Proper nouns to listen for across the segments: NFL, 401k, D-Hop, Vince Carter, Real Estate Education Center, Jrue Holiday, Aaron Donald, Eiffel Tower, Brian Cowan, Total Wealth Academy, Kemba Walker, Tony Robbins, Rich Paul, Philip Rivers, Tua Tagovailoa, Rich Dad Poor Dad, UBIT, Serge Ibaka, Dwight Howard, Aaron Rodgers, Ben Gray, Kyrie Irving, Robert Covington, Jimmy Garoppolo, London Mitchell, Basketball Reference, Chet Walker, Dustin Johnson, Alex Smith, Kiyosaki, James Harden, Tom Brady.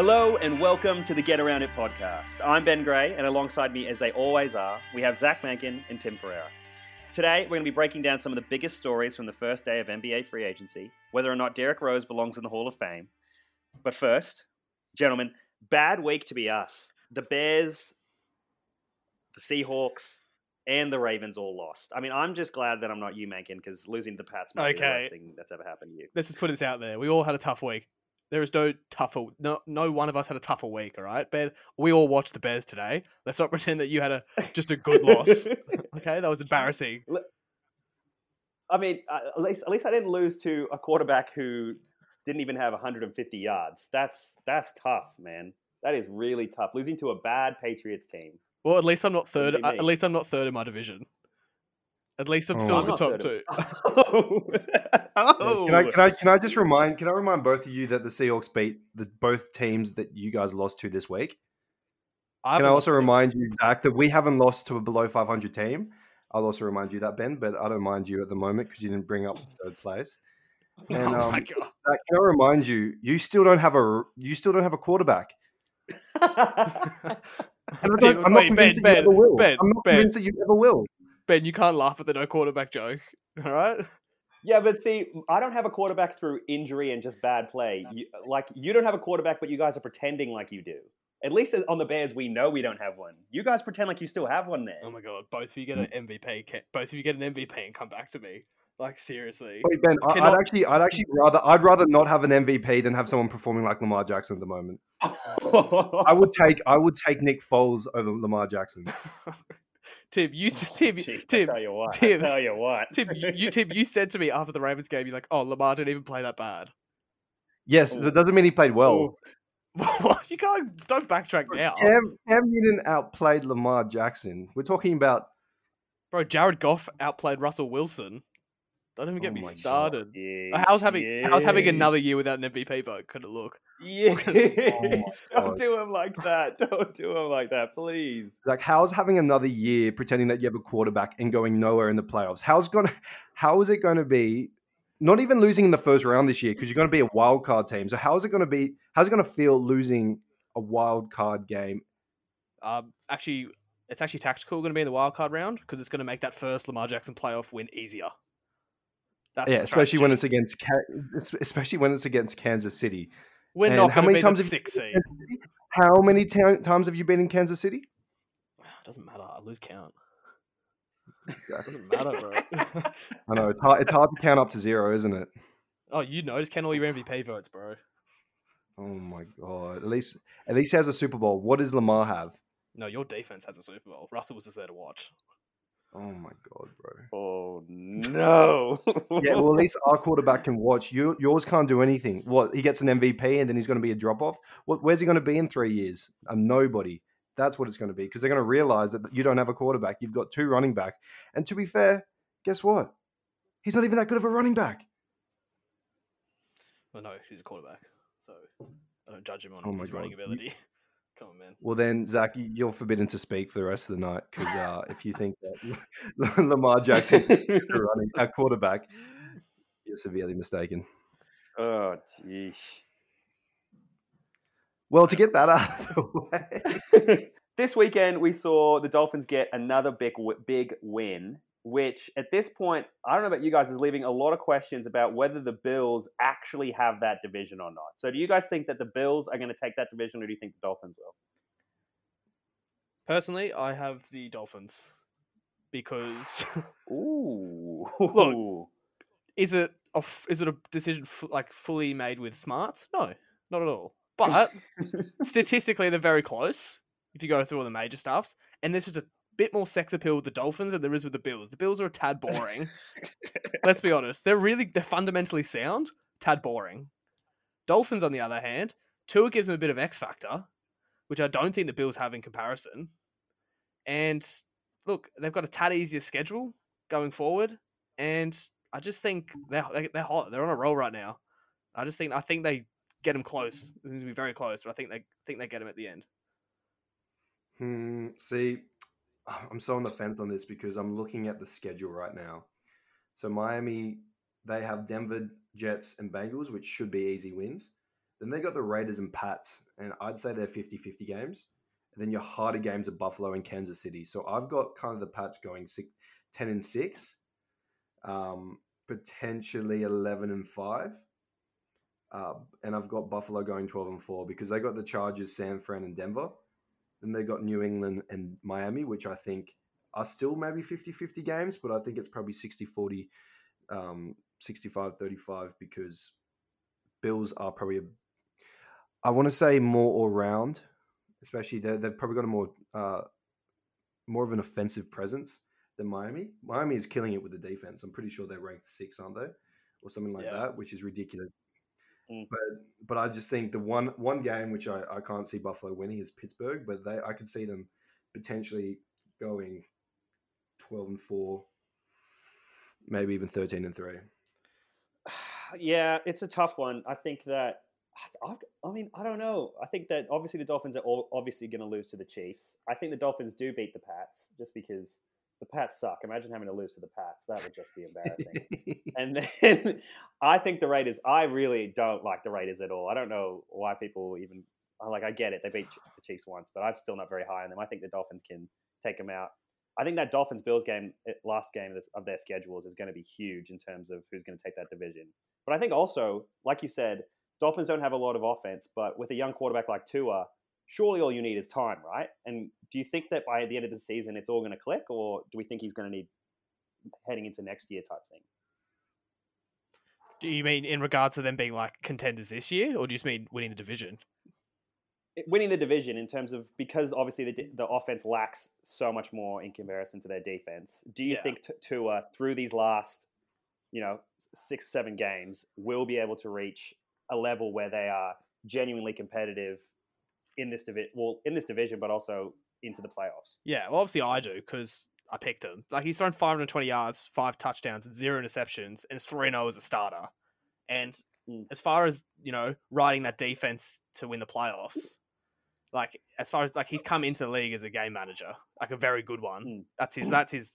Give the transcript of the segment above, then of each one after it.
Hello and welcome to the Get Around It podcast. I'm Ben Gray, and alongside me, as they always are, we have Zach Mankin and Tim Pereira. Today, we're going to be breaking down some of the biggest stories from the first day of NBA free agency, whether or not Derrick Rose belongs in the Hall of Fame. But first, gentlemen, bad week to be us. The Bears, the Seahawks, and the Ravens all lost. I mean, I'm just glad that I'm not you, Mankin, because losing to the Pats must be the worst thing that's ever happened to you. Let's just put this out there. We all had a tough week. There is no one of us had a tougher week, all right? Ben, we all watched the Bears today. Let's not pretend that you had just a good loss. Okay, that was embarrassing. I mean, at least I didn't lose to a quarterback who didn't even have 150 yards. That's tough, man. That is really tough. Losing to a bad Patriots team. Well, at least I'm not third. At least I'm not third in my division. At least I'm still in the top two. Can I remind both of you that the Seahawks beat both teams that you guys lost to this week? Can I also remind you, Zach, that we haven't lost to a below 500 team? I'll also remind you that, Ben, but I don't mind you at the moment because you didn't bring up third place. And, oh my God! Zach, can I remind you, you still don't have a quarterback. I'm not convinced that you ever will. Ben, you can't laugh at the no quarterback joke, all right? Yeah, but see, I don't have a quarterback through injury and just bad play. You don't have a quarterback, but you guys are pretending like you do. At least on the Bears, we know we don't have one. You guys pretend like you still have one there. Oh my God, both of you get an MVP. Both of you get an MVP and come back to me. Like, seriously. Wait, Ben, I'd rather not have an MVP than have someone performing like Lamar Jackson at the moment. I would take Nick Foles over Lamar Jackson. Tim, you said to me after the Ravens game, you're like, oh, Lamar didn't even play that bad. Yes, that doesn't mean he played well. You can't, don't backtrack now. Cam Newton outplayed Lamar Jackson. We're talking about... Bro, Jared Goff outplayed Russell Wilson. Don't even get me started. Yeah, I was having another year without an MVP vote. Couldn't look. Yeah. Don't do him like that. Don't do him like that, please. Like, how's having another year pretending that you have a quarterback and going nowhere in the playoffs? How is it going to be? Not even losing in the first round this year because you're going to be a wild card team. So how is it going to be? How's it going to feel losing a wild card game? Actually, it's actually tactical going to be in the wild card round because it's going to make that first Lamar Jackson playoff win easier. That's especially when it's against Kansas City. We're not going to be the sixth seed. How many times have you been in Kansas City? It doesn't matter. I lose count. Exactly. It doesn't matter, bro. I know. It's hard to count up to zero, isn't it? Oh, you know. Just count all your MVP votes, bro. Oh, my God. At least he has a Super Bowl. What does Lamar have? No, your defense has a Super Bowl. Russell was just there to watch. Oh, my God, bro. Oh, no. Yeah, well, at least our quarterback can watch. Yours can't do anything. What, he gets an MVP and then he's going to be a drop-off? Where's he going to be in 3 years? A nobody. That's what it's going to be because they're going to realize that you don't have a quarterback. You've got two running back. And to be fair, guess what? He's not even that good of a running back. Well, no, he's a quarterback. So I don't judge him on his running ability. Come on, man. Well, then, Zach, you're forbidden to speak for the rest of the night because if you think that Lamar Jackson is running a quarterback, you're severely mistaken. Oh, geez. Well, to get that out of the way. This weekend, we saw the Dolphins get another big win, which at this point, I don't know about you guys, is leaving a lot of questions about whether the Bills actually have that division or not. So do you guys think that the Bills are going to take that division or do you think the Dolphins will? Personally, I have the Dolphins because... Ooh. Look, is it a decision like fully made with smarts? No, not at all. But statistically, they're very close if you go through all the major stuffs. And this is a bit more sex appeal with the Dolphins than there is with the Bills. The Bills are a tad boring. Let's be honest. They're fundamentally sound, tad boring. Dolphins, on the other hand, Tua gives them a bit of X factor, which I don't think the Bills have in comparison. And look, they've got a tad easier schedule going forward. And I just think they're hot. They're on a roll right now. I think they get them close. It's going to be very close, but I think they get them at the end. See, I'm so on the fence on this because I'm looking at the schedule right now. So Miami, they have Denver, Jets, and Bengals, which should be easy wins. Then they got the Raiders and Pats, and I'd say they're 50-50 games. And then your harder games are Buffalo and Kansas City. So I've got kind of the Pats going 10-6, potentially 11-5. And I've got Buffalo going 12-4 because they got the Chargers, San Fran, and Denver. Then they got New England and Miami, which I think are still maybe 50-50 games, but I think it's probably 60-40, 65-35 because Bills are probably, I want to say, more all-round, especially they've probably got a more of an offensive presence than Miami. Miami is killing it with the defense. I'm pretty sure they're ranked 6, aren't they? Or something like that, which is ridiculous. But I just think the one game which I can't see Buffalo winning is Pittsburgh, but I could see them potentially going 12-4, maybe even 13-3. Yeah, it's a tough one. I think that I mean, I don't know. I think that obviously the Dolphins are obviously going to lose to the Chiefs. I think the Dolphins do beat the Pats just because the Pats suck. Imagine having to lose to the Pats. That would just be embarrassing. And then I think the Raiders, I really don't like the Raiders at all. I don't know why people even – like, I get it. They beat the Chiefs once, but I'm still not very high on them. I think the Dolphins can take them out. I think that Dolphins-Bills game, last game of their schedules, is going to be huge in terms of who's going to take that division. But I think also, like you said, Dolphins don't have a lot of offense, but with a young quarterback like Tua, surely all you need is time, right? And do you think that by the end of the season, it's all going to click, or do we think he's going to need heading into next year type thing? Do you mean in regards to them being like contenders this year, or do you just mean winning the division? Winning the division in terms of, because obviously the offense lacks so much more in comparison to their defense. Do you think Tua, through these last, 6-7 games, will be able to reach a level where they are genuinely competitive in this division, but also into the playoffs? Yeah, well, obviously I do because I picked him. Like, he's thrown 520 yards, 5 touchdowns, and 0 interceptions, and 3-0 as a starter. And as far as, riding that defense to win the playoffs, like, as far as, like, he's come into the league as a game manager, like a very good one. That's his, his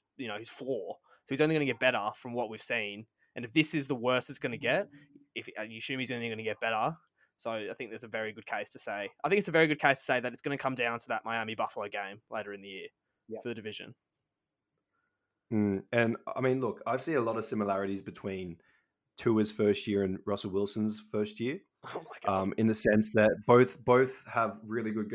floor. So he's only going to get better from what we've seen. And if this is the worst it's going to get, if you assume he's only going to get better. So I think there's a very good case to say. I think it's a very good case to say that it's going to come down to that Miami-Buffalo game later in the year for the division. And, I mean, look, I see a lot of similarities between Tua's first year and Russell Wilson's first year, in the sense that both have really good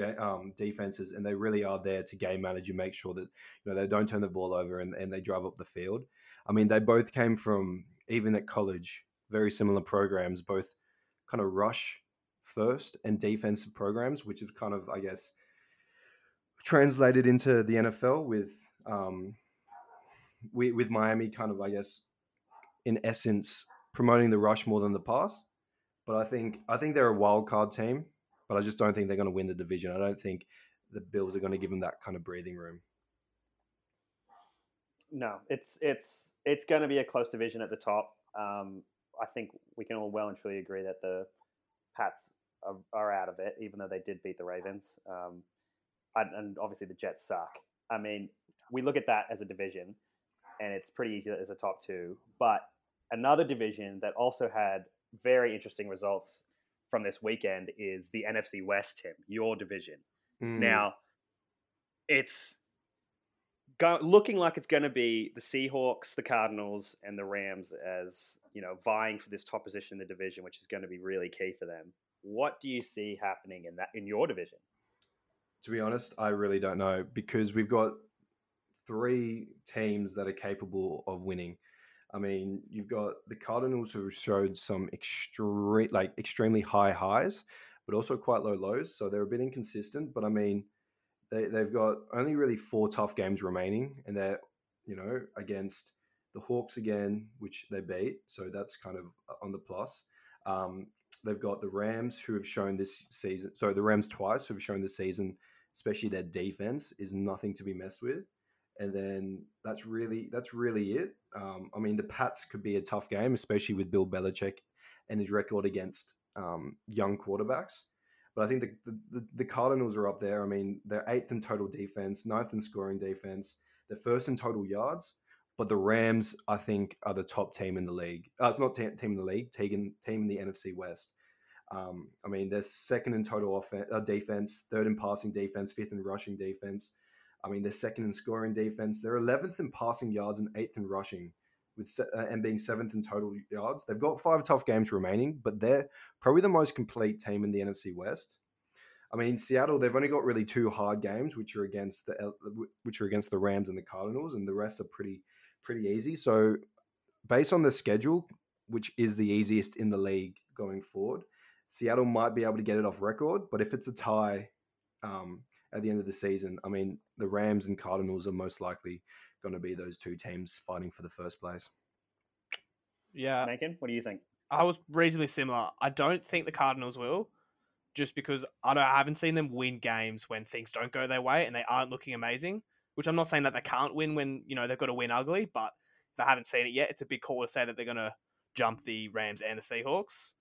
defenses, and they really are there to game manage and make sure that they don't turn the ball over and they drive up the field. I mean, they both came from, even at college, very similar programs, both kind of rush first and defensive programs, which is kind of, I guess, translated into the NFL with Miami kind of, I guess, in essence, promoting the rush more than the pass. But I think they're a wild card team, but I just don't think they're going to win the division. I don't think the Bills are going to give them that kind of breathing room. No, it's going to be a close division at the top. I think we can all well and truly agree that the Pats are out of it, even though they did beat the Ravens. And obviously the Jets suck. I mean, we look at that as a division, and it's pretty easy as a top two. But another division that also had very interesting results from this weekend is the NFC West, Tim, your division. Now, it's looking like it's going to be the Seahawks, the Cardinals, and the Rams as, vying for this top position in the division, which is going to be really key for them. What do you see happening in your division? To be honest, I really don't know, because we've got 3 teams that are capable of winning. I mean, you've got the Cardinals, who showed some extremely high highs, but also quite low lows. So they're a bit inconsistent, but I mean, they've got only really 4 tough games remaining, and they're, against the Hawks again, which they beat. So that's kind of on the plus. They've got the Rams, who have shown this season. So the Rams twice, who have shown this season, especially their defense, is nothing to be messed with. And then that's really it. I mean, the Pats could be a tough game, especially with Bill Belichick and his record against young quarterbacks. But I think the Cardinals are up there. I mean, they're 8th in total defense, 9th in scoring defense. They're 1st in total yards. But the Rams, I think, are the top team in the league. It's not team in the league, team in the NFC West. I mean, they're second in total defense, third in passing defense, fifth in rushing defense. I mean, they're second in scoring defense. They're 11th in passing yards and 8th in rushing, and being 7th in total yards. They've got 5 tough games remaining, but they're probably the most complete team in the NFC West. I mean, Seattle, they've only got really 2 hard games, which are against the Rams and the Cardinals, and the rest are pretty easy. So based on the schedule, which is the easiest in the league going forward, Seattle might be able to get it off record, but if it's a tie at the end of the season, I mean, the Rams and Cardinals are most likely going to be those 2 teams fighting for the first place. Yeah. Mankin, what do you think? I was reasonably similar. I don't think the Cardinals will, just because I haven't seen them win games when things don't go their way and they aren't looking amazing, which I'm not saying that they can't win when, you know, they've got to win ugly, but if I haven't seen it yet, it's a big call to say that they're going to jump the Rams and the Seahawks.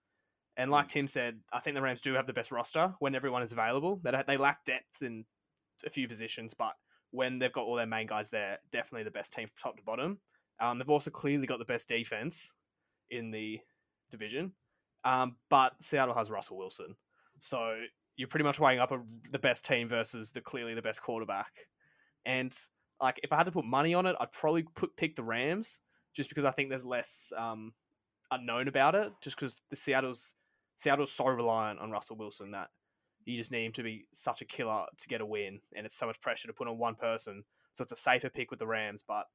And like Tim said, I think the Rams do have the best roster when everyone is available. They lack depth in a few positions, but when they've got all their main guys there, definitely the best team from top to bottom. They've also clearly got the best defense in the division. But Seattle has Russell Wilson. So you're pretty much weighing up the best team versus clearly the best quarterback. And like, if I had to put money on it, I'd probably pick the Rams, just because I think there's less unknown about it, just because the Seattle's so reliant on Russell Wilson that you just need him to be such a killer to get a win, and it's so much pressure to put on one person. So it's a safer pick with the Rams, but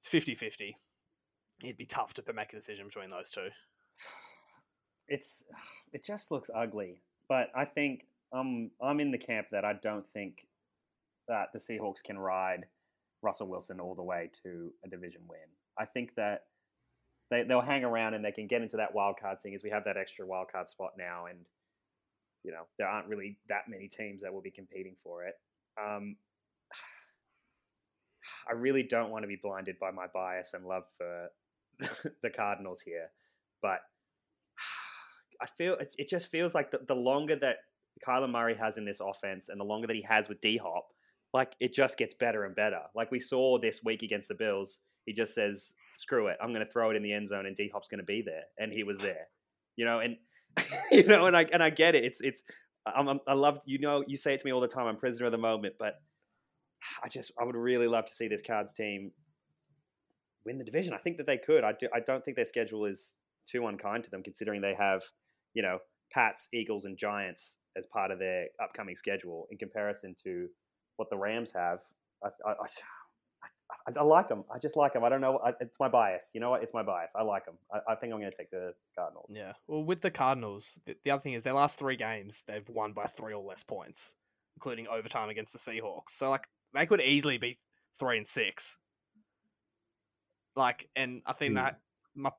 it's 50-50. It'd be tough to make a decision between those two. It just looks ugly. But I think I'm in the camp that I don't think that the Seahawks can ride Russell Wilson all the way to a division win. I think that they'll hang around and they can get into that wild card thing, as we have that extra wild card spot now, and you know there aren't really that many teams that will be competing for it. I really don't want to be blinded by my bias and love for the Cardinals here, but I feel it just feels like the longer that Kyler Murray has in this offense and the longer that he has with D-Hop, like it just gets better and better. Like we saw this week against the Bills, he just says, "Screw it, I'm going to throw it in the end zone and D-Hop's going to be there." And he was there, you know, and, you know, and I get it. I love, you know, you say it to me all the time, I'm prisoner of the moment, but I would really love to see this Cards team win the division. I think that they could. I don't think their schedule is too unkind to them, considering they have, you know, Pats, Eagles, and Giants as part of their upcoming schedule in comparison to what the Rams have. I like them. I just like them. I don't know. It's my bias. You know what? It's my bias. I like them. I think I'm going to take the Cardinals. Yeah. Well, with the Cardinals, the other thing is their last 3 games, they've won by 3 or less points, including overtime against the Seahawks. So, like, they could easily be 3-6. Like, and I think that my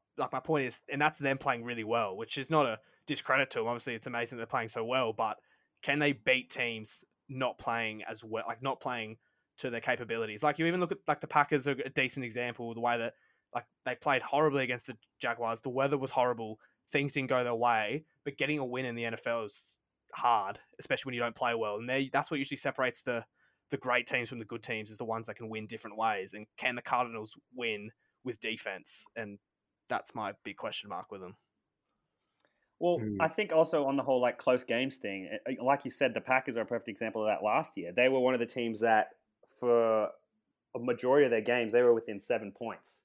point is, and that's them playing really well, which is not a discredit to them. Obviously, it's amazing they're playing so well, but can they beat teams not playing as well, like not playing to their capabilities? Like you even look at like the Packers are a decent example, the way that like they played horribly against the Jaguars. The weather was horrible. Things didn't go their way, but getting a win in the NFL is hard, especially when you don't play well. And that's what usually separates the great teams from the good teams, is the ones that can win different ways. And can the Cardinals win with defense? And that's my big question mark with them. Well, I think also on the whole, like close games thing, like you said, the Packers are a perfect example of that last year. They were one of the teams that for a majority of their games, they were within 7 points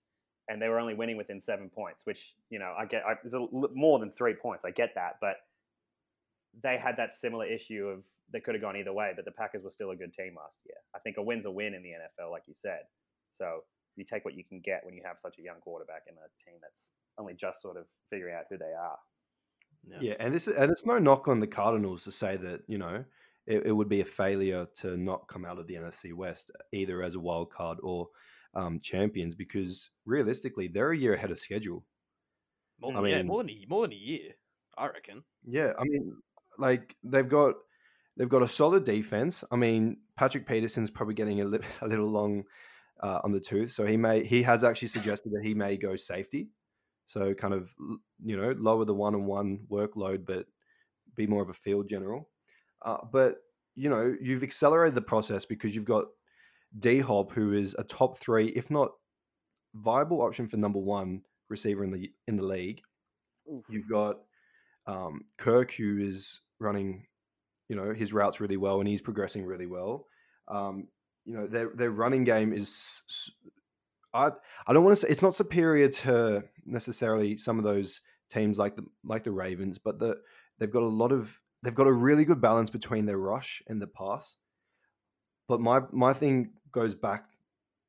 and they were only winning within 7 points, which, you know, I get it's more than 3 points. I get that, but they had that similar issue of they could have gone either way, but the Packers were still a good team last year. I think a win's a win in the NFL, like you said. So you take what you can get when you have such a young quarterback and a team that's only just sort of figuring out who they are. Yeah. And it's no knock on the Cardinals to say that, you know, it would be a failure to not come out of the NFC West either as a wild card or champions, because realistically they're a year ahead of schedule. More than a year, I reckon. Yeah, I mean, like they've got a solid defense. I mean, Patrick Peterson's probably getting a little long on the tooth, so he has actually suggested that he may go safety. So kind of, you know, lower the one-on-one workload, but be more of a field general. But, you know, you've accelerated the process because you've got D-Hop, who is a top 3, if not viable option for number 1 receiver in the league. Oof. You've got Kirk, who is running, you know, his routes really well and he's progressing really well. You know, their running game is, I don't want to say it's not superior to necessarily some of those teams like the Ravens, but they've got a really good balance between their rush and the pass. But my thing goes back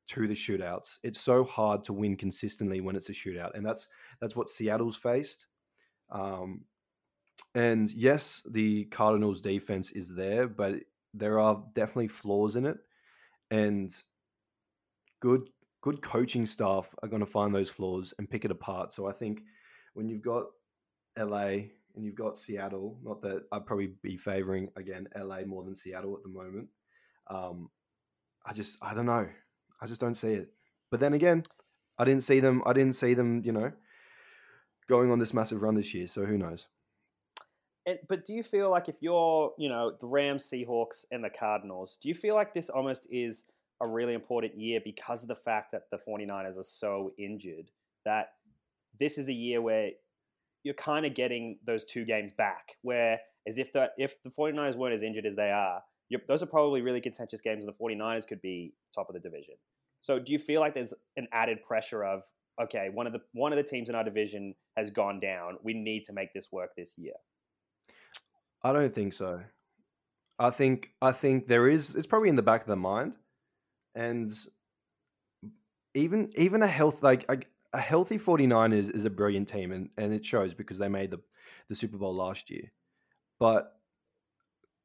to the shootouts. It's so hard to win consistently when it's a shootout, and that's what Seattle's faced. And yes, the Cardinals' defense is there, but there are definitely flaws in it, and good coaching staff are going to find those flaws and pick it apart. So I think when you've got LA and you've got Seattle, not that I'd probably be favoring, again, LA more than Seattle at the moment. I don't know. I just don't see it. But then again, I didn't see them, you know, going on this massive run this year. So who knows? But do you feel like if you're, you know, the Rams, Seahawks and the Cardinals, do you feel like this almost is a really important year because of the fact that the 49ers are so injured, that this is a year where you're kind of getting those two games back, where as if the 49ers weren't as injured as they are, those are probably really contentious games and the 49ers could be top of the division. So do you feel like there's an added pressure of, okay, one of the teams in our division has gone down. We need to make this work this year? I don't think so. I think there is, it's probably in the back of the mind, and even a healthy 49ers is a brilliant team, and it shows because they made the Super Bowl last year. But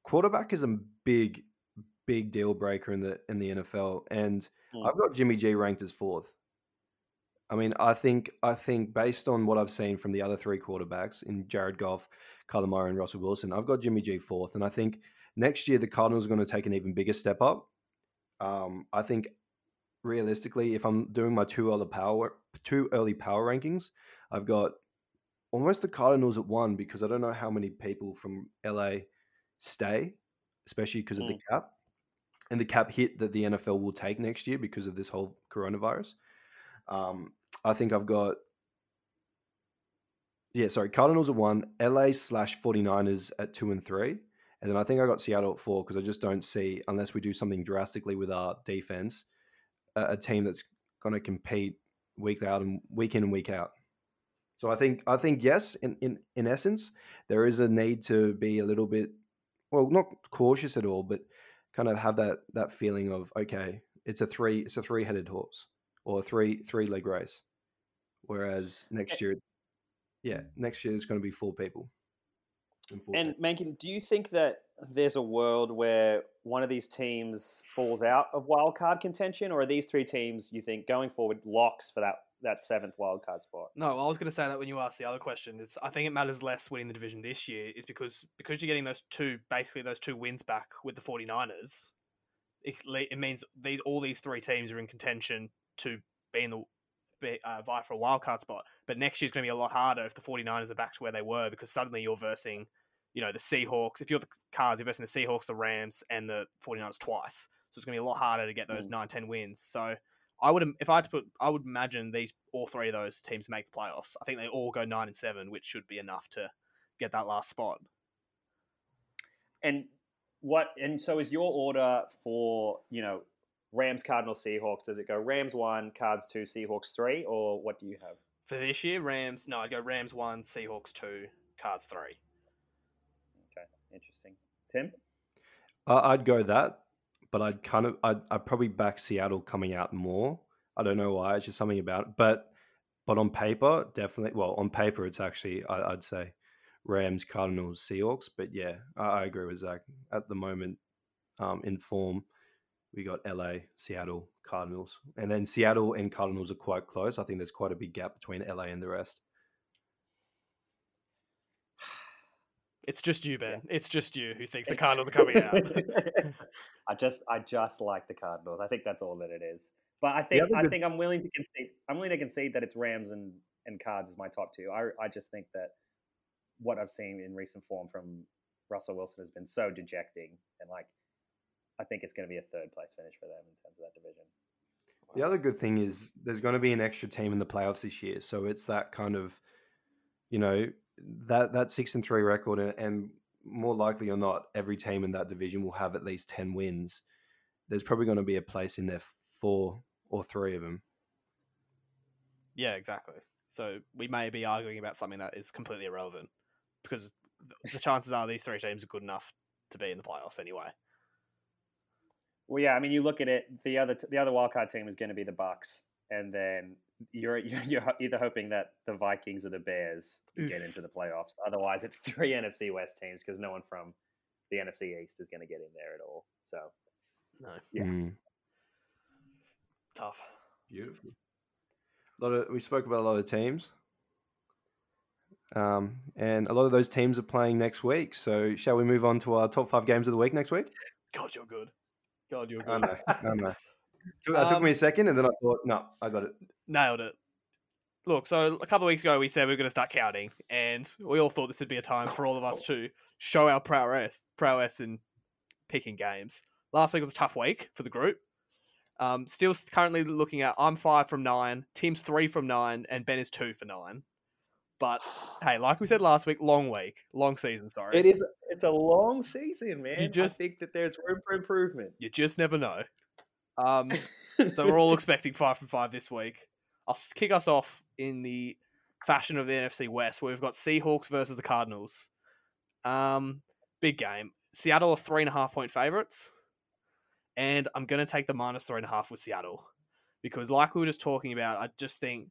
quarterback is a big deal breaker in the NFL, and I've got Jimmy G ranked as fourth. I mean, I think based on what I've seen from the other three quarterbacks in Jared Goff, Kyler Murray, and Russell Wilson, I've got Jimmy G fourth, and I think next year the Cardinals are going to take an even bigger step up. I think realistically, if I'm doing my too early power rankings, I've got almost the Cardinals at one because I don't know how many people from LA stay, especially because of the cap and the cap hit that the NFL will take next year because of this whole coronavirus. I think I've got, Cardinals at one, LA/49ers at 2 and 3. And then I think I got Seattle at 4 because I just don't see, unless we do something drastically with our defense, a team that's going to compete week in and week out. So I think yes, in essence, there is a need to be a little bit, well, not cautious at all, but kind of have that feeling of, okay, it's a three-headed horse or a three-leg race. Whereas next year it's going to be 4 people. And Mankin, do you think that there's a world where one of these teams falls out of wildcard contention, or are these three teams, you think, going forward locks for that 7th wildcard spot? No, I was going to say that when you asked the other question. I think it matters less winning the division this year is because you're getting those two wins back with the 49ers. It means all these three teams are in contention to vie for a wildcard spot. But next year's going to be a lot harder if the 49ers are back to where they were, because suddenly you're versing, you know, the Seahawks. If you're the Cards, you're versing the Seahawks, the Rams, and the 49ers twice. So it's going to be a lot harder to get those 9-10 wins. So I would imagine all three of those teams make the playoffs. I think they all go 9 and 7, which should be enough to get that last spot. And so is your order for, you know, Rams, Cardinals, Seahawks, does it go Rams 1, Cards 2, Seahawks 3, or what do you have? For this year, I'd go Rams 1, Seahawks 2, Cards 3. Okay, interesting. Tim? I'd go that, but I'd probably back Seattle coming out more. I don't know why, it's just something about it. But on paper, definitely, it's actually, I'd say Rams, Cardinals, Seahawks, but yeah, I agree with Zach. At the moment, in form, we got LA, Seattle, Cardinals. And then Seattle and Cardinals are quite close. I think there's quite a big gap between LA and the rest. It's just you, Ben. Yeah. It's just you who thinks the Cardinals are coming out. I just like the Cardinals. I think that's all that it is. But I think I'm willing to concede that it's Rams and Cards is my top two. I just think that what I've seen in recent form from Russell Wilson has been so dejecting, and like, I think it's going to be a third-place finish for them in terms of that division. Wow. The other good thing is there's going to be an extra team in the playoffs this year. So it's that kind of, you know, that 6-3 record, and more likely or not, every team in that division will have at least 10 wins. There's probably going to be a place in there for or three of them. Yeah, exactly. So we may be arguing about something that is completely irrelevant, because the chances are these three teams are good enough to be in the playoffs anyway. Well, yeah, I mean, you look at it. The other wildcard team is going to be the Bucks, and then you're either hoping that the Vikings or the Bears get into the playoffs. Otherwise, it's three NFC West teams, because no one from the NFC East is going to get in there at all. So, no, yeah, tough, beautiful. We spoke about a lot of teams, and a lot of those teams are playing next week. So, shall we move on to our top 5 games of the week next week? God, you're good. I know. It took me a second, and then I thought, no, I got it. Nailed it. Look, so a couple of weeks ago, we said we were going to start counting, and we all thought this would be a time for all of us to show our prowess in picking games. Last week was a tough week for the group. Still currently looking at, I'm 5 from 9, Tim's 3 from 9, and Ben is 2 for 9. But hey, like we said last week, long season. Sorry, it's a long season, man. You just I think that there's room for improvement. You just never know. So we're all expecting 5 from 5 this week. I'll kick us off in the fashion of the NFC West, where we've got Seahawks versus the Cardinals. Big game. Seattle are 3.5-point favorites, and I'm going to take the -3.5 with Seattle, because, like we were just talking about, I just think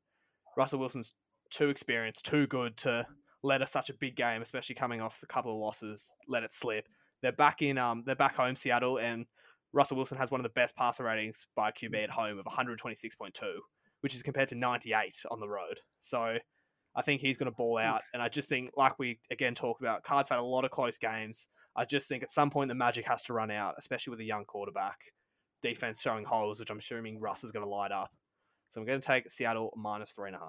Russell Wilson's too experienced, too good to let us such a big game, especially coming off a couple of losses, let it slip. They're back home, Seattle, and Russell Wilson has one of the best passer ratings by QB at home of 126.2, which is compared to 98 on the road. So I think he's going to ball out. And I just think, like we again talked about, Cards had a lot of close games. I just think at some point the magic has to run out, especially with a young quarterback. Defense showing holes, which I'm assuming Russ is going to light up. So I'm going to take Seattle -3.5.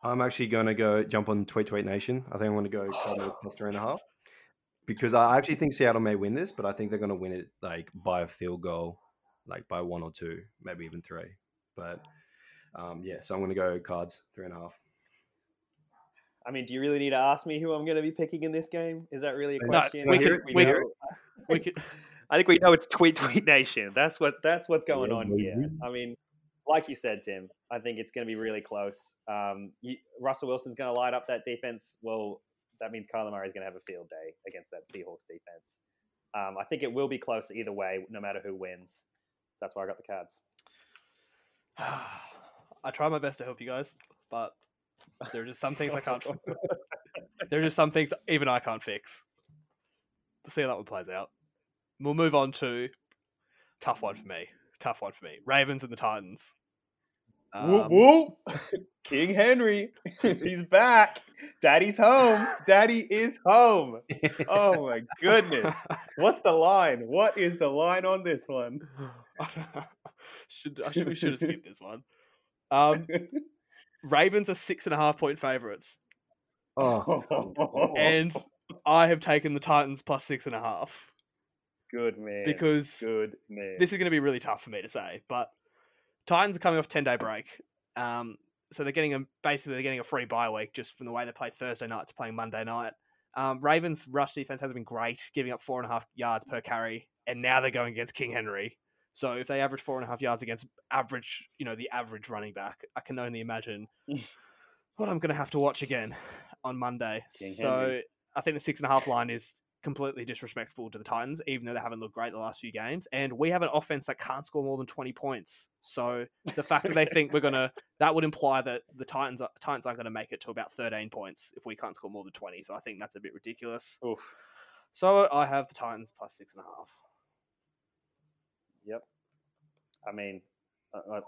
I'm actually going to go jump on Tweet Nation. I think I'm going to go Cardinals +3.5, because I actually think Seattle may win this, but I think they're going to win it like by a field goal, like by 1 or 2, maybe even 3. But yeah, so I'm going to go Cards 3.5. I mean, do you really need to ask me who I'm going to be picking in this game? Is that really a question? No, we can. I think we know it's Tweet Nation. That's what's going on here. I mean, like you said, Tim, I think it's going to be really close. Russell Wilson's going to light up that defense. Well, that means Kyler Murray is going to have a field day against that Seahawks defense. I think it will be close either way, no matter who wins. So that's why I got the Cards. I try my best to help you guys, but there are just some things I can't. There are just some things even I can't fix. We'll see how that one plays out. We'll move on to tough one for me. Ravens and the Titans. Whoop, whoop. King Henry. He's back. Daddy's home. Daddy is home. Oh, my goodness. What's the line? What is the line on this one? We should have skipped this one. Ravens are 6.5-point favorites. Oh. And I have taken the Titans +6.5. Good man. Because this is going to be really tough for me to say, but Titans are coming off 10-day break. So they're getting a free bye week just from the way they played Thursday night to playing Monday night. Ravens' rush defense hasn't been great, giving up 4.5 yards per carry, and now they're going against King Henry. So if they average 4.5 yards against the average running back, I can only imagine what I'm going to have to watch again on Monday. King Henry. I think the 6.5 line is completely disrespectful to the Titans, even though they haven't looked great the last few games. And we have an offense that can't score more than 20 points. So the fact that they think that would imply that the Titans aren't going to make it to about 13 points if we can't score more than 20. So I think that's a bit ridiculous. Oof. So I have the Titans +6.5. Yep. I mean,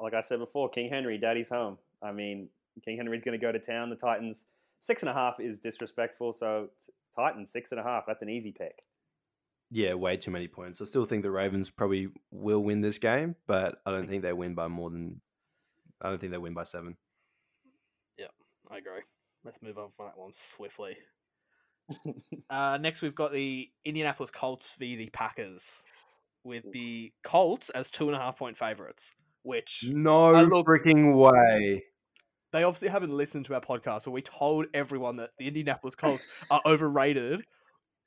like I said before, King Henry, daddy's home. I mean, King Henry's going to go to town. The Titans 6.5 is disrespectful. So Titans 6.5. That's an easy pick. Yeah, way too many points. I still think the Ravens probably will win this game, but I don't think they win by more than. I don't think they win by 7. Yeah, I agree. Let's move on from that one swiftly. Next, we've got the Indianapolis Colts v. the Packers, with the Colts as 2.5-point favorites. Which no freaking way. They obviously haven't listened to our podcast where we told everyone that the Indianapolis Colts are overrated.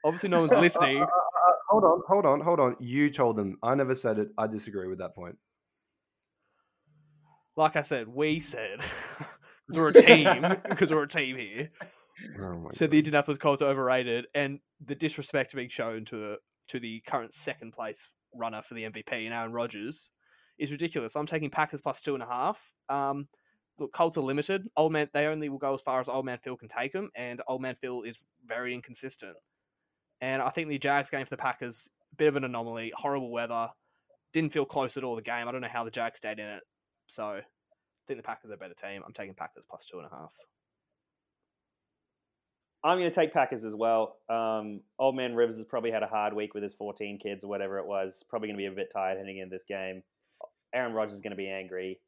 Obviously, no one's listening. Hold on. You told them. I never said it. I disagree with that point. Like I said, we said, because we're a team, because we're a team here. Oh so God. The Indianapolis Colts are overrated, and the disrespect being shown to the current second place runner for the MVP and Aaron Rodgers is ridiculous. I'm taking Packers plus 2.5. Look, Colts are limited. Old man, they only will go as far as Old Man Phil can take them, and Old Man Phil is very inconsistent. And I think the Jags game for the Packers, bit of an anomaly, horrible weather, didn't feel close at all the game. I don't know how the Jags stayed in it. So I think the Packers are a better team. I'm taking Packers plus 2.5. I'm going to take Packers as well. Old Man Rivers has probably had a hard week with his 14 kids or whatever it was. Probably going to be a bit tired heading into this game. Aaron Rodgers is going to be angry.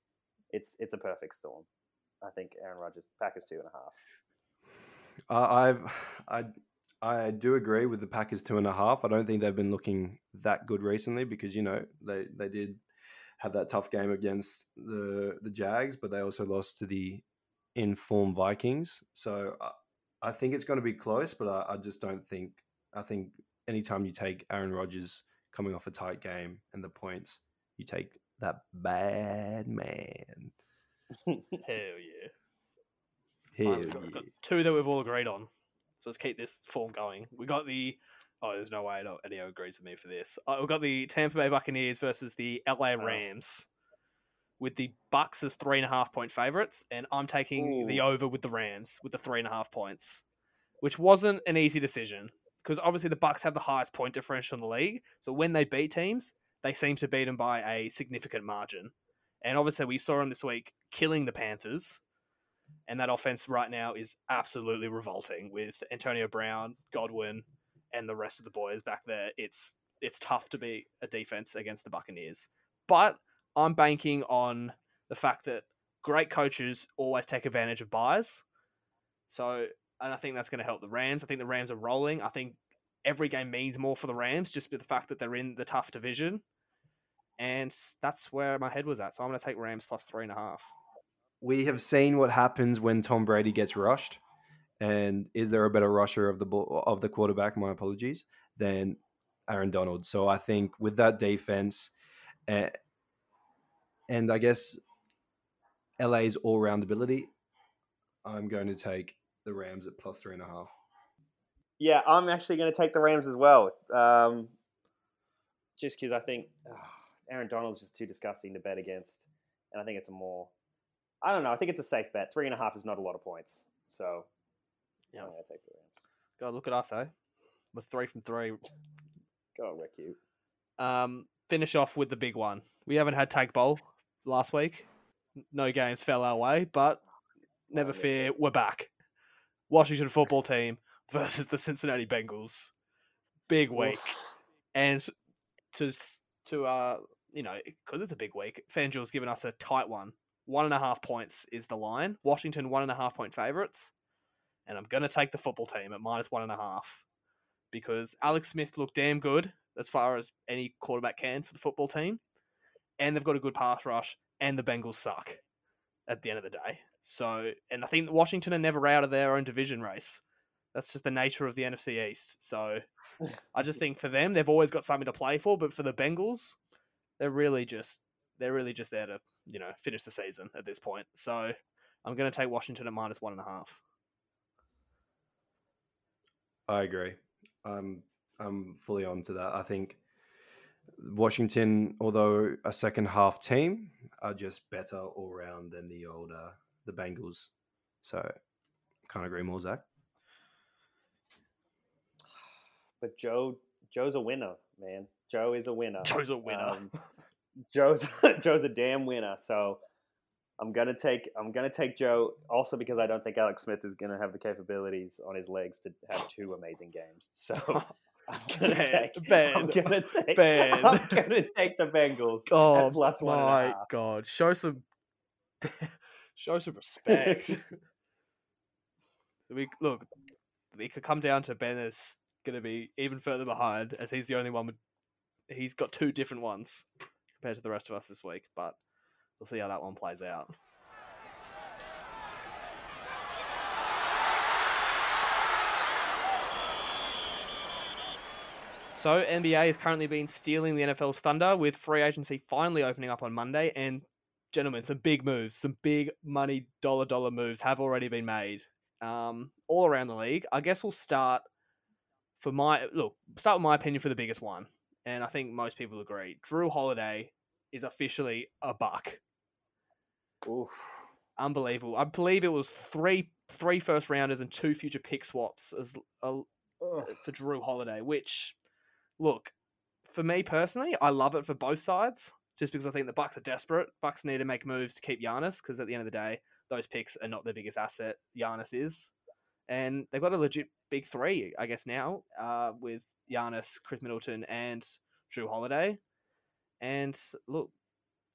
It's a perfect storm. I think Aaron Rodgers, Packers 2.5. I do agree with the Packers 2.5. I don't think they've been looking that good recently because, you know, they did have that tough game against the Jags, but they also lost to the in-form Vikings. So I think it's going to be close, but I just don't think – I think anytime you take Aaron Rodgers coming off a tight game and the points, you take that bad man. Hell yeah. We've got two that we've all agreed on. So let's keep this form going. We got the – oh, there's no way anyone agrees with me for this. We've got the Tampa Bay Buccaneers versus the LA Rams with the Bucs as 3.5-point favorites, and I'm taking the over with the Rams with the 3.5 points, which wasn't an easy decision because obviously the Bucs have the highest point differential in the league, so when they beat teams, they seem to beat them by a significant margin. And obviously we saw them this week killing the Panthers, and that offense right now is absolutely revolting with Antonio Brown, Godwin, and the rest of the boys back there. It's tough to be a defense against the Buccaneers. But I'm banking on the fact that great coaches always take advantage of buys. So, and I think that's going to help the Rams. I think the Rams are rolling. I think every game means more for the Rams just with the fact that they're in the tough division. And that's where my head was at. So I'm going to take Rams plus 3.5. We have seen what happens when Tom Brady gets rushed. And is there a better rusher of the quarterback, my apologies, than Aaron Donald? So I think with that defense, and I guess LA's all-round ability, I'm going to take the Rams at plus 3.5. Yeah, I'm actually going to take the Rams as well. Just because I think Aaron Donald's just too disgusting to bet against. And I think it's I don't know. I think it's a safe bet. 3.5 is not a lot of points. So, yeah, I'm going to take the Rams. God, look at us, eh? We're 3 from 3. Go on, Ricky. Finish off with the big one. We haven't had Tag Bowl last week. No games fell our way, but never fear, we're back. Washington football team versus the Cincinnati Bengals. Big week. Oof. And to you know, because it's a big week, FanDuel's given us a tight one. 1.5 points is the line. Washington 1.5 point favorites. And I'm going to take the football team at minus 1.5 because Alex Smith looked damn good as far as any quarterback can for the football team. And they've got a good pass rush, and the Bengals suck at the end of the day. So, and I think Washington are never out of their own division race. That's just the nature of the NFC East. So I just think for them, they've always got something to play for, but for the Bengals, they're really just there to, you know, finish the season at this point. So I'm going to take Washington at minus 1.5. I agree. I'm fully on to that. I think Washington, although a second half team, are just better all round than the Bengals. So can't agree more, Zach. But Joe's a winner, man. Joe is a winner. Joe's a winner. Joe's a damn winner. So I'm gonna take Joe also because I don't think Alex Smith is gonna have the capabilities on his legs to have two amazing games. So I'm gonna take the Bengals. Oh, plus 1.5. God, show some respect. Look, it could come down to Ben is gonna be even further behind as he's the only one with. He's got two different ones compared to the rest of us this week, but we'll see how that one plays out. So NBA has currently been stealing the NFL's thunder with free agency finally opening up on Monday. And gentlemen, some big moves, some big money dollar moves have already been made all around the league. I guess we'll start with my opinion for the biggest one. And I think most people agree. Jrue Holiday is officially a buck. Oof. Unbelievable. I believe it was three first rounders and two future pick swaps for Jrue Holiday, which, look, for me personally, I love it for both sides, just because I think the Bucks are desperate. Bucks need to make moves to keep Giannis, because at the end of the day, those picks are not their biggest asset. Giannis is. And they've got a legit big three, I guess, now with Giannis, Khris Middleton, and Jrue Holiday. And look,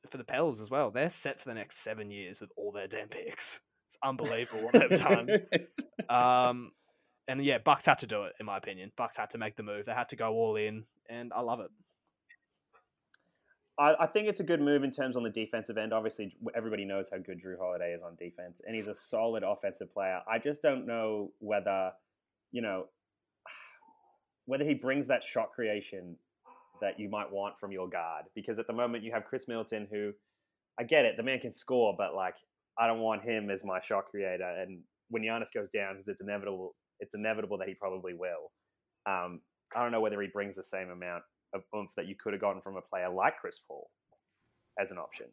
for the Pels as well, they're set for the next 7 years with all their damn picks. It's unbelievable what they've done. And yeah, Bucks had to do it, in my opinion. Bucks had to make the move. They had to go all in, and I love it. I think it's a good move in terms on the defensive end. Obviously, everybody knows how good Jrue Holiday is on defense, and he's a solid offensive player. I just don't know whether, whether he brings that shot creation that you might want from your guard. Because at the moment you have Khris Middleton, who, I get it, the man can score, but like, I don't want him as my shot creator. And when Giannis goes down, because it's inevitable that he probably will. I don't know whether he brings the same amount of oomph that you could have gotten from a player like Chris Paul as an option.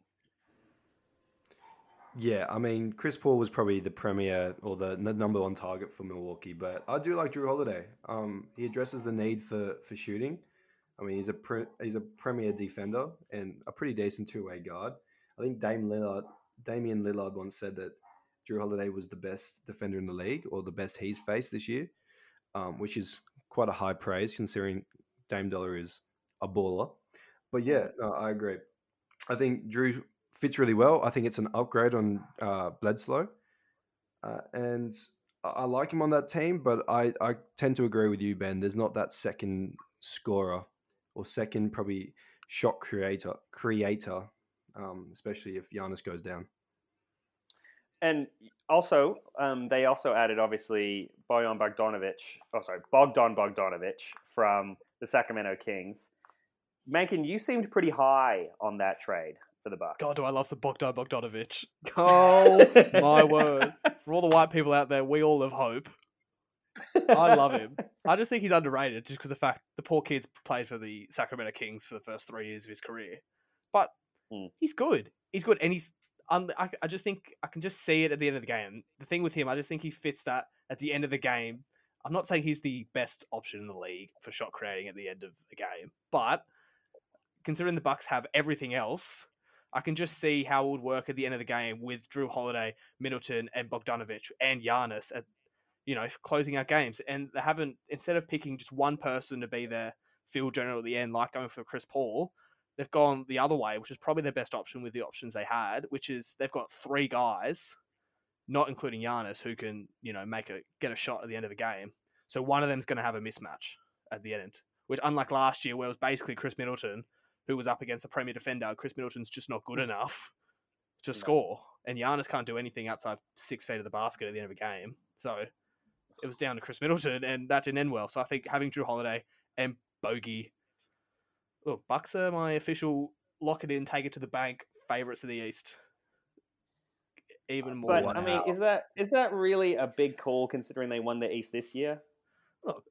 Yeah, I mean, Chris Paul was probably the premier or the number one target for Milwaukee, but I do like Jrue Holiday. He addresses the need for shooting. I mean, he's a premier defender and a pretty decent two-way guard. I think Damian Lillard once said that Jrue Holiday was the best defender in the league, or the best he's faced this year, which is quite a high praise considering Dame Dollar is a baller. But yeah, no, I agree. I think Jrue fits really well. I think it's an upgrade on Bledsoe. And I like him on that team, but I tend to agree with you, Ben. There's not that second scorer or second probably shot creator, especially if Giannis goes down. And also, they also added, obviously, Bogdan Bogdanovic from the Sacramento Kings. Mankin, you seemed pretty high on that trade for the Bucks. God, do I love some Bogdan Bogdanovic. Oh, my word. For all the white people out there, we all have hope. I love him. I just think he's underrated just because of the fact the poor kid's played for the Sacramento Kings for the first 3 years of his career. But he's good. He's good, and he's... I just think I can just see it at the end of the game. The thing with him, I just think he fits that at the end of the game. I'm not saying he's the best option in the league for shot creating at the end of the game, but considering the Bucks have everything else, I can just see how it would work at the end of the game with Jrue Holiday, Middleton, and Bogdanovic and Giannis at, closing out games. And they haven't, instead of picking just one person to be their field general at the end, like going for Chris Paul, they've gone the other way, which is probably their best option with the options they had, which is they've got three guys, not including Giannis, who can, get a shot at the end of the game. So one of them's going to have a mismatch at the end, which unlike last year, where it was basically Khris Middleton, who was up against a premier defender, Khris Middleton's just not good enough to score. And Giannis can't do anything outside 6 feet of the basket at the end of a game. So it was down to Khris Middleton, and that didn't end well. So I think having Jrue Holiday and Bogey, look, Bucks are my official lock it in, take it to the bank favourites of the East. Even more. But I mean, is that really a big call considering they won the East this year? Look,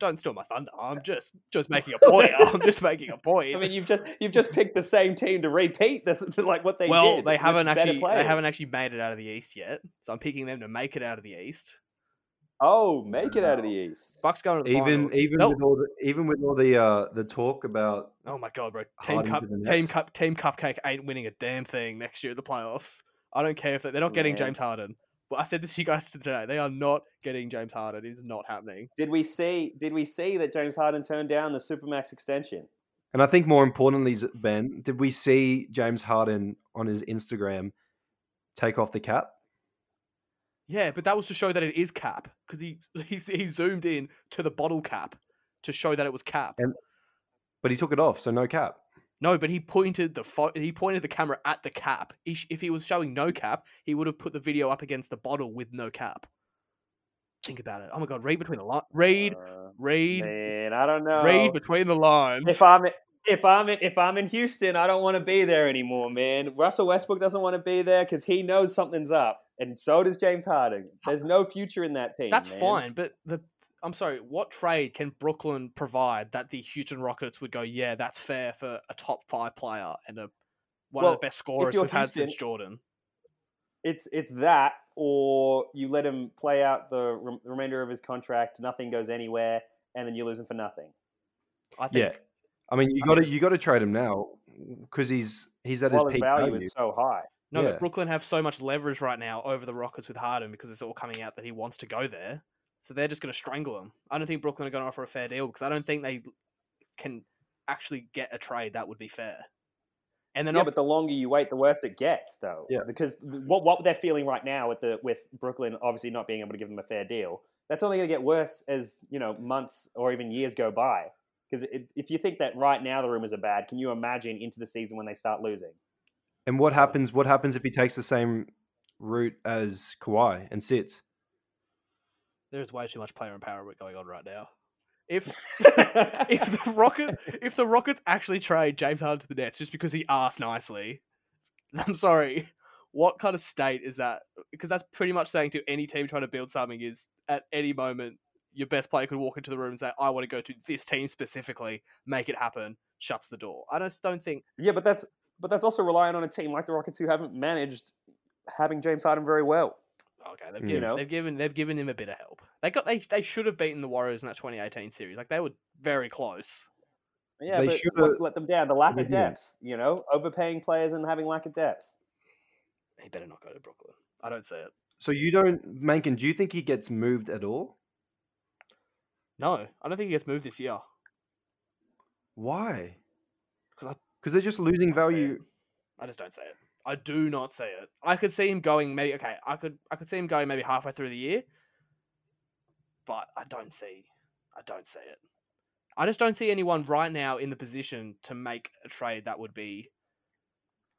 don't steal my thunder. I'm just making a point. I'm just making a point. I mean, you've just picked the same team to repeat this, like what they did. Well, they haven't actually made it out of the East yet, so I'm picking them to make it out of the East. Oh, make it out of the East. Bucks going to the finals. Even with all the talk about. Oh my god, bro! Team Cupcake ain't winning a damn thing next year at the playoffs. I don't care if they're not getting James Harden. But I said this to you guys today. They are not getting James Harden. It is not happening. Did we see that James Harden turned down the Supermax extension? And I think more importantly, Ben, did we see James Harden on his Instagram take off the cap? Yeah, but that was to show that it is cap, because he zoomed in to the bottle cap to show that it was cap. But he took it off, so no cap. No, but he pointed the camera at the cap. If he was showing no cap, he would have put the video up against the bottle with no cap. Think about it. Oh my God, raid between the lines. Raid. Man, I don't know. Raid between the lines. If I'm in Houston, I don't want to be there anymore, man. Russell Westbrook doesn't want to be there because he knows something's up, and so does James Harden. There's no future in that team. That's fine, but what trade can Brooklyn provide that the Houston Rockets would go, yeah, that's fair for a top five player and one of the best scorers we've had since Jordan? It's that, or you let him play out the remainder of his contract, nothing goes anywhere, and then you lose him for nothing. I think. Yeah. I mean, you got to trade him now because he's at his peak value is so high. No, yeah. But Brooklyn have so much leverage right now over the Rockets with Harden because it's all coming out that he wants to go there. So they're just going to strangle him. I don't think Brooklyn are going to offer a fair deal because I don't think they can actually get a trade that would be fair. And then but the longer you wait, the worse it gets, though. Yeah. Because what they're feeling right now with Brooklyn obviously not being able to give them a fair deal, that's only going to get worse as months or even years go by. Because if you think that right now the rumors are bad, can you imagine into the season when they start losing? And what happens? What happens if he takes the same route as Kawhi and sits? There's way too much player empowerment going on right now. If the Rockets actually trade James Harden to the Nets just because he asked nicely, I'm sorry. What kind of state is that? Because that's pretty much saying to any team trying to build something is at any moment. Your best player could walk into the room and say, I want to go to this team specifically, make it happen, shuts the door. I just don't think... Yeah, but that's also relying on a team like the Rockets who haven't managed having James Harden very well. Okay, they've given him a bit of help. They should have beaten the Warriors in that 2018 series. Like, they were very close. Yeah, they but let them down. The lack of depth, overpaying players and having lack of depth. He better not go to Brooklyn. I don't see it. So Mankin, do you think he gets moved at all? No, I don't think he gets moved this year. Why? Because they're just losing value. I just don't see it. I do not see it. I could see him going maybe. Okay, I could see him going maybe halfway through the year, but I don't see it. I just don't see anyone right now in the position to make a trade that would be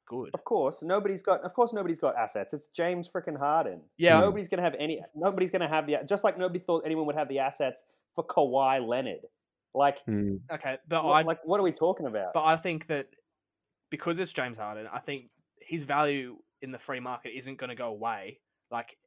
good. Of course, nobody's got assets. It's James freaking Harden. Yeah, nobody's gonna have any. Nobody's gonna have the just like nobody thought anyone would have the assets for Kawhi Leonard. Like, okay, but what are we talking about? But I think that because it's James Harden, I think his value in the free market isn't going to go away. Like,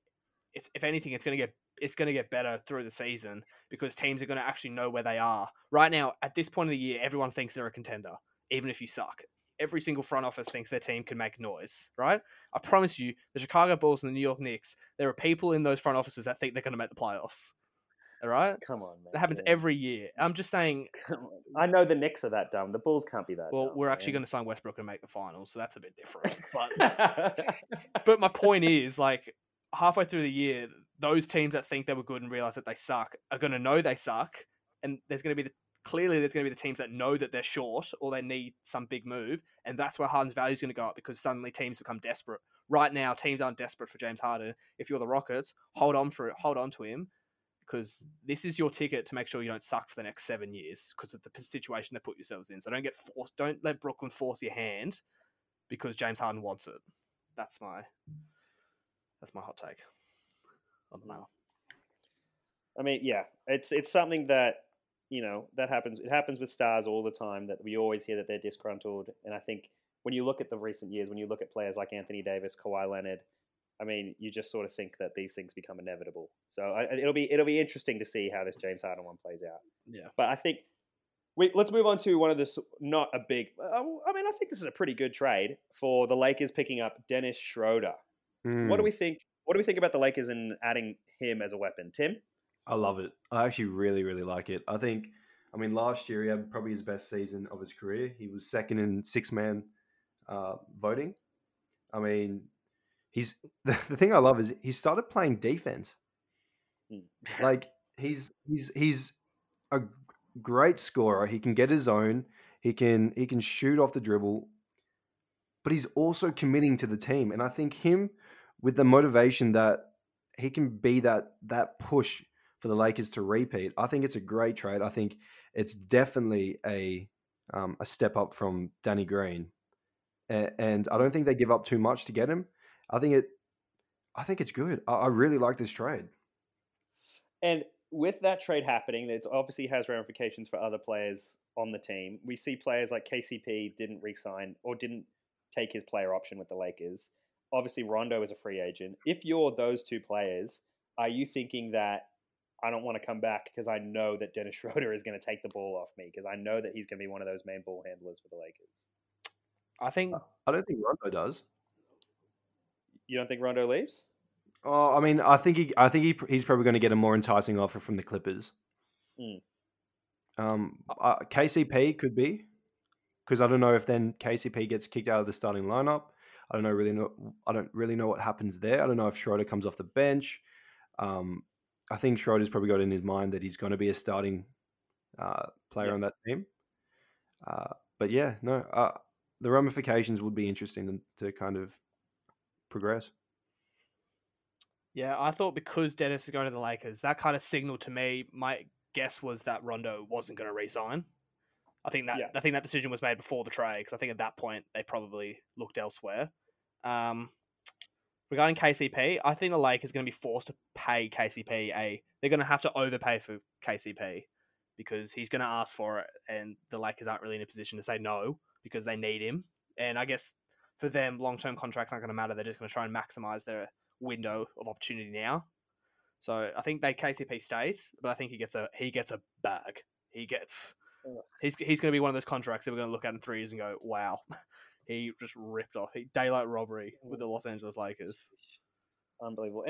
if anything, it's going to get better through the season because teams are going to actually know where they are. Right now, at this point of the year, everyone thinks they're a contender, even if you suck. Every single front office thinks their team can make noise, right? I promise you, the Chicago Bulls and the New York Knicks, there are people in those front offices that think they're going to make the playoffs. All right? Come on, man. That happens every year. I'm just saying... I know the Knicks are that dumb. The Bulls can't be that dumb. Well, we're actually going to sign Westbrook and make the finals, so that's a bit different. But my point is, like, halfway through the year, those teams that think they were good and realize that they suck are going to know they suck, and there's going to be the teams that know that they're short or they need some big move, and that's where Harden's value is going to go up because suddenly teams become desperate. Right now, teams aren't desperate for James Harden. If you're the Rockets, hold on to him, because this is your ticket to make sure you don't suck for the next 7 years because of the situation they put yourselves in. So don't get forced. Don't let Brooklyn force your hand because James Harden wants it. That's my hot take on the matter. I mean, yeah, it's something that, that happens. It happens with stars all the time that we always hear that they're disgruntled. And I think when you look at the recent years, when you look at players like Anthony Davis, Kawhi Leonard, I mean, you just sort of think that these things become inevitable. So it'll be interesting to see how this James Harden one plays out. Yeah. But I think let's move on to one of this not a big. I mean, I think this is a pretty good trade for the Lakers picking up Dennis Schroeder. Mm. What do we think? What do we think about the Lakers and adding him as a weapon, Tim? I love it. I actually really, really like it. I mean, last year he had probably his best season of his career. He was second in six-man voting. I mean. He's the thing I love is he started playing defense. Like he's a great scorer. He can get his own. He can shoot off the dribble, but he's also committing to the team. And I think him with the motivation that he can be that push for the Lakers to repeat. I think it's a great trade. I think it's definitely a step up from Danny Green, and I don't think they give up too much to get him. I think it's good. I really like this trade. And with that trade happening, it obviously has ramifications for other players on the team. We see players like KCP didn't re-sign or didn't take his player option with the Lakers. Obviously, Rondo is a free agent. If you're those two players, are you thinking that I don't want to come back because I know that Dennis Schroeder is going to take the ball off me, because I know that he's going to be one of those main ball handlers for the Lakers? I don't think Rondo does. You don't think Rondo leaves? Oh, I mean, I think he's probably going to get a more enticing offer from the Clippers. KCP could be, because I don't know if then KCP gets kicked out of the starting lineup. I don't really know what happens there. I don't know if Schroeder comes off the bench. I think Schroeder's probably got in his mind that he's going to be a starting player on that team. The ramifications would be interesting to kind of progress. Yeah, I thought because Dennis is going to the Lakers, that kind of signaled to me, my guess was that Rondo wasn't going to re-sign. I think that decision was made before the trade, because I think at that point they probably looked elsewhere. Regarding KCP, I think the Lakers are going to be forced to pay KCP. They're going to have to overpay for KCP because he's going to ask for it, and the Lakers aren't really in a position to say no because they need him. And I guess for them, long-term contracts aren't going to matter. They're just going to try and maximize their window of opportunity now. So I think KCP stays, but I think he gets a bag. He's going to be one of those contracts that we're going to look at in 3 years and go, wow, he just ripped off daylight robbery with the Los Angeles Lakers. Unbelievable.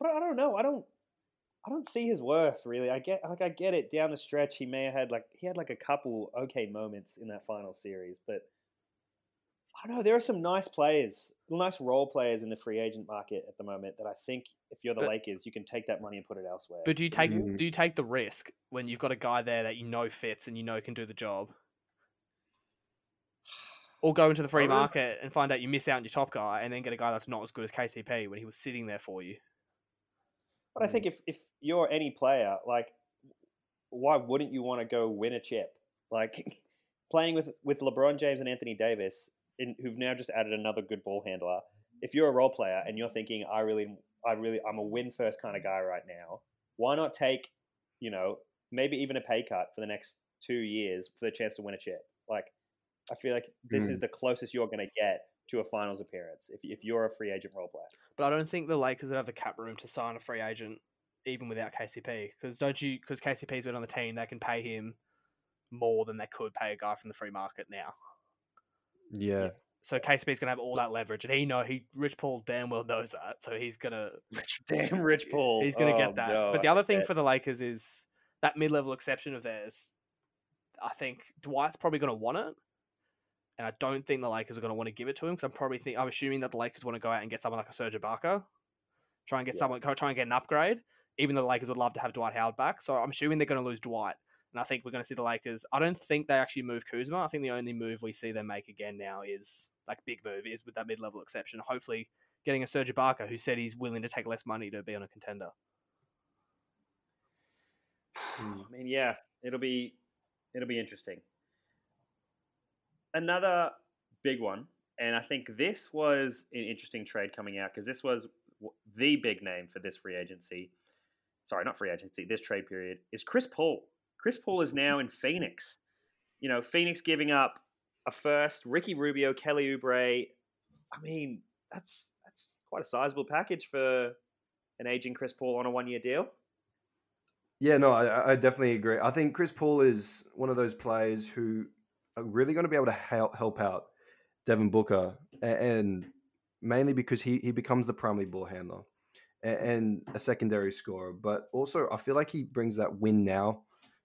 But I don't know. I don't see his worth really. I get it down the stretch. He may have had he had a couple okay moments in that final series, but I don't know. There are some nice players, nice role players in the free agent market at the moment that I think if you're Lakers, you can take that money and put it elsewhere. But do you take the risk when you've got a guy there that you know fits and you know can do the job? Or go into the free market and find out you miss out on your top guy and then get a guy that's not as good as KCP when he was sitting there for you? But I think if you're any player, why wouldn't you want to go win a chip? Playing with LeBron James and Anthony Davis, who've now just added another good ball handler. If you're a role player and you're thinking, I'm a win first kind of guy right now, why not take, maybe even a pay cut for the next 2 years for the chance to win a chip? I feel like this is the closest you're going to get to a finals appearance if you're a free agent role player. But I don't think the Lakers would have the cap room to sign a free agent even without KCP, because KCP's been on the team, they can pay him more than they could pay a guy from the free market now. Yeah. So KCP's gonna have all that leverage, and Rich Paul damn well knows that. So he's gonna Rich Paul. He's gonna get that. No, but the other thing for the Lakers is that mid-level exception of theirs. I think Dwight's probably gonna want it, and I don't think the Lakers are gonna want to give it to him, because I'm assuming that the Lakers want to go out and get someone like a Serge Ibaka, try and get an upgrade. Even though the Lakers would love to have Dwight Howard back, so I'm assuming they're gonna lose Dwight. And I think we're going to see the Lakers. I don't think they actually move Kuzma. I think the only move we see them make again now is big move is with that mid-level exception. Hopefully getting a Serge Ibaka, who said he's willing to take less money to be on a contender. I mean, yeah, it'll be interesting. Another big one. And I think this was an interesting trade coming out, because this was the big name for this free agency. Sorry, not free agency. This trade period is Chris Paul. Chris Paul is now in Phoenix. Phoenix giving up a first, Ricky Rubio, Kelly Oubre. I mean, that's quite a sizable package for an aging Chris Paul on a one-year deal. Yeah, no, I definitely agree. I think Chris Paul is one of those players who are really going to be able to help out Devin Booker, and mainly because he becomes the primary ball handler and a secondary scorer. But also, I feel like he brings that win now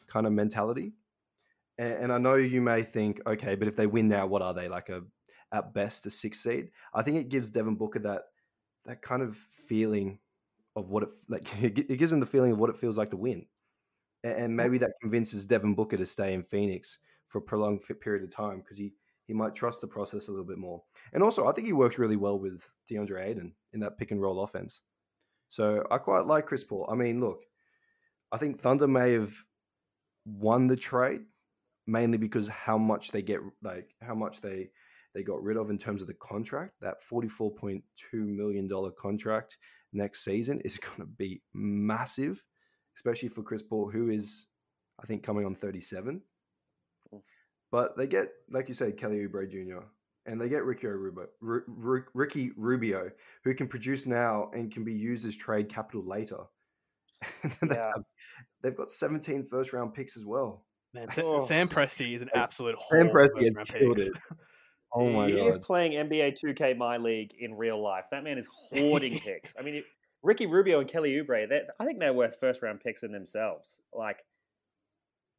kind of mentality. And I know you may think, okay, but if they win now, what are they, at best a 6th seed? I think it gives Devin Booker that kind of feeling of what it gives him the feeling of what it feels like to win. And maybe that convinces Devin Booker to stay in Phoenix for a prolonged period of time, because he might trust the process a little bit more. And also, I think he works really well with DeAndre Ayton in that pick and roll offense. So I quite like Chris Paul. I mean, look, I think Thunder may have won the trade mainly because how much they they got rid of in terms of the contract. That $44.2 million contract next season is going to be massive, especially for Chris Paul, who is, I think, coming on 37. But they get, like you said, Kelly Oubre Jr., and they get Ricky Rubio, who can produce now and can be used as trade capital later. They've got 17 first-round picks as well. Man, Sam Presti is an absolute Sam Presti killed it. Oh my God. He is playing NBA 2K My League in real life. That man is hoarding picks. I mean, Ricky Rubio and Kelly Oubre, I think they're worth first-round picks in themselves. Like,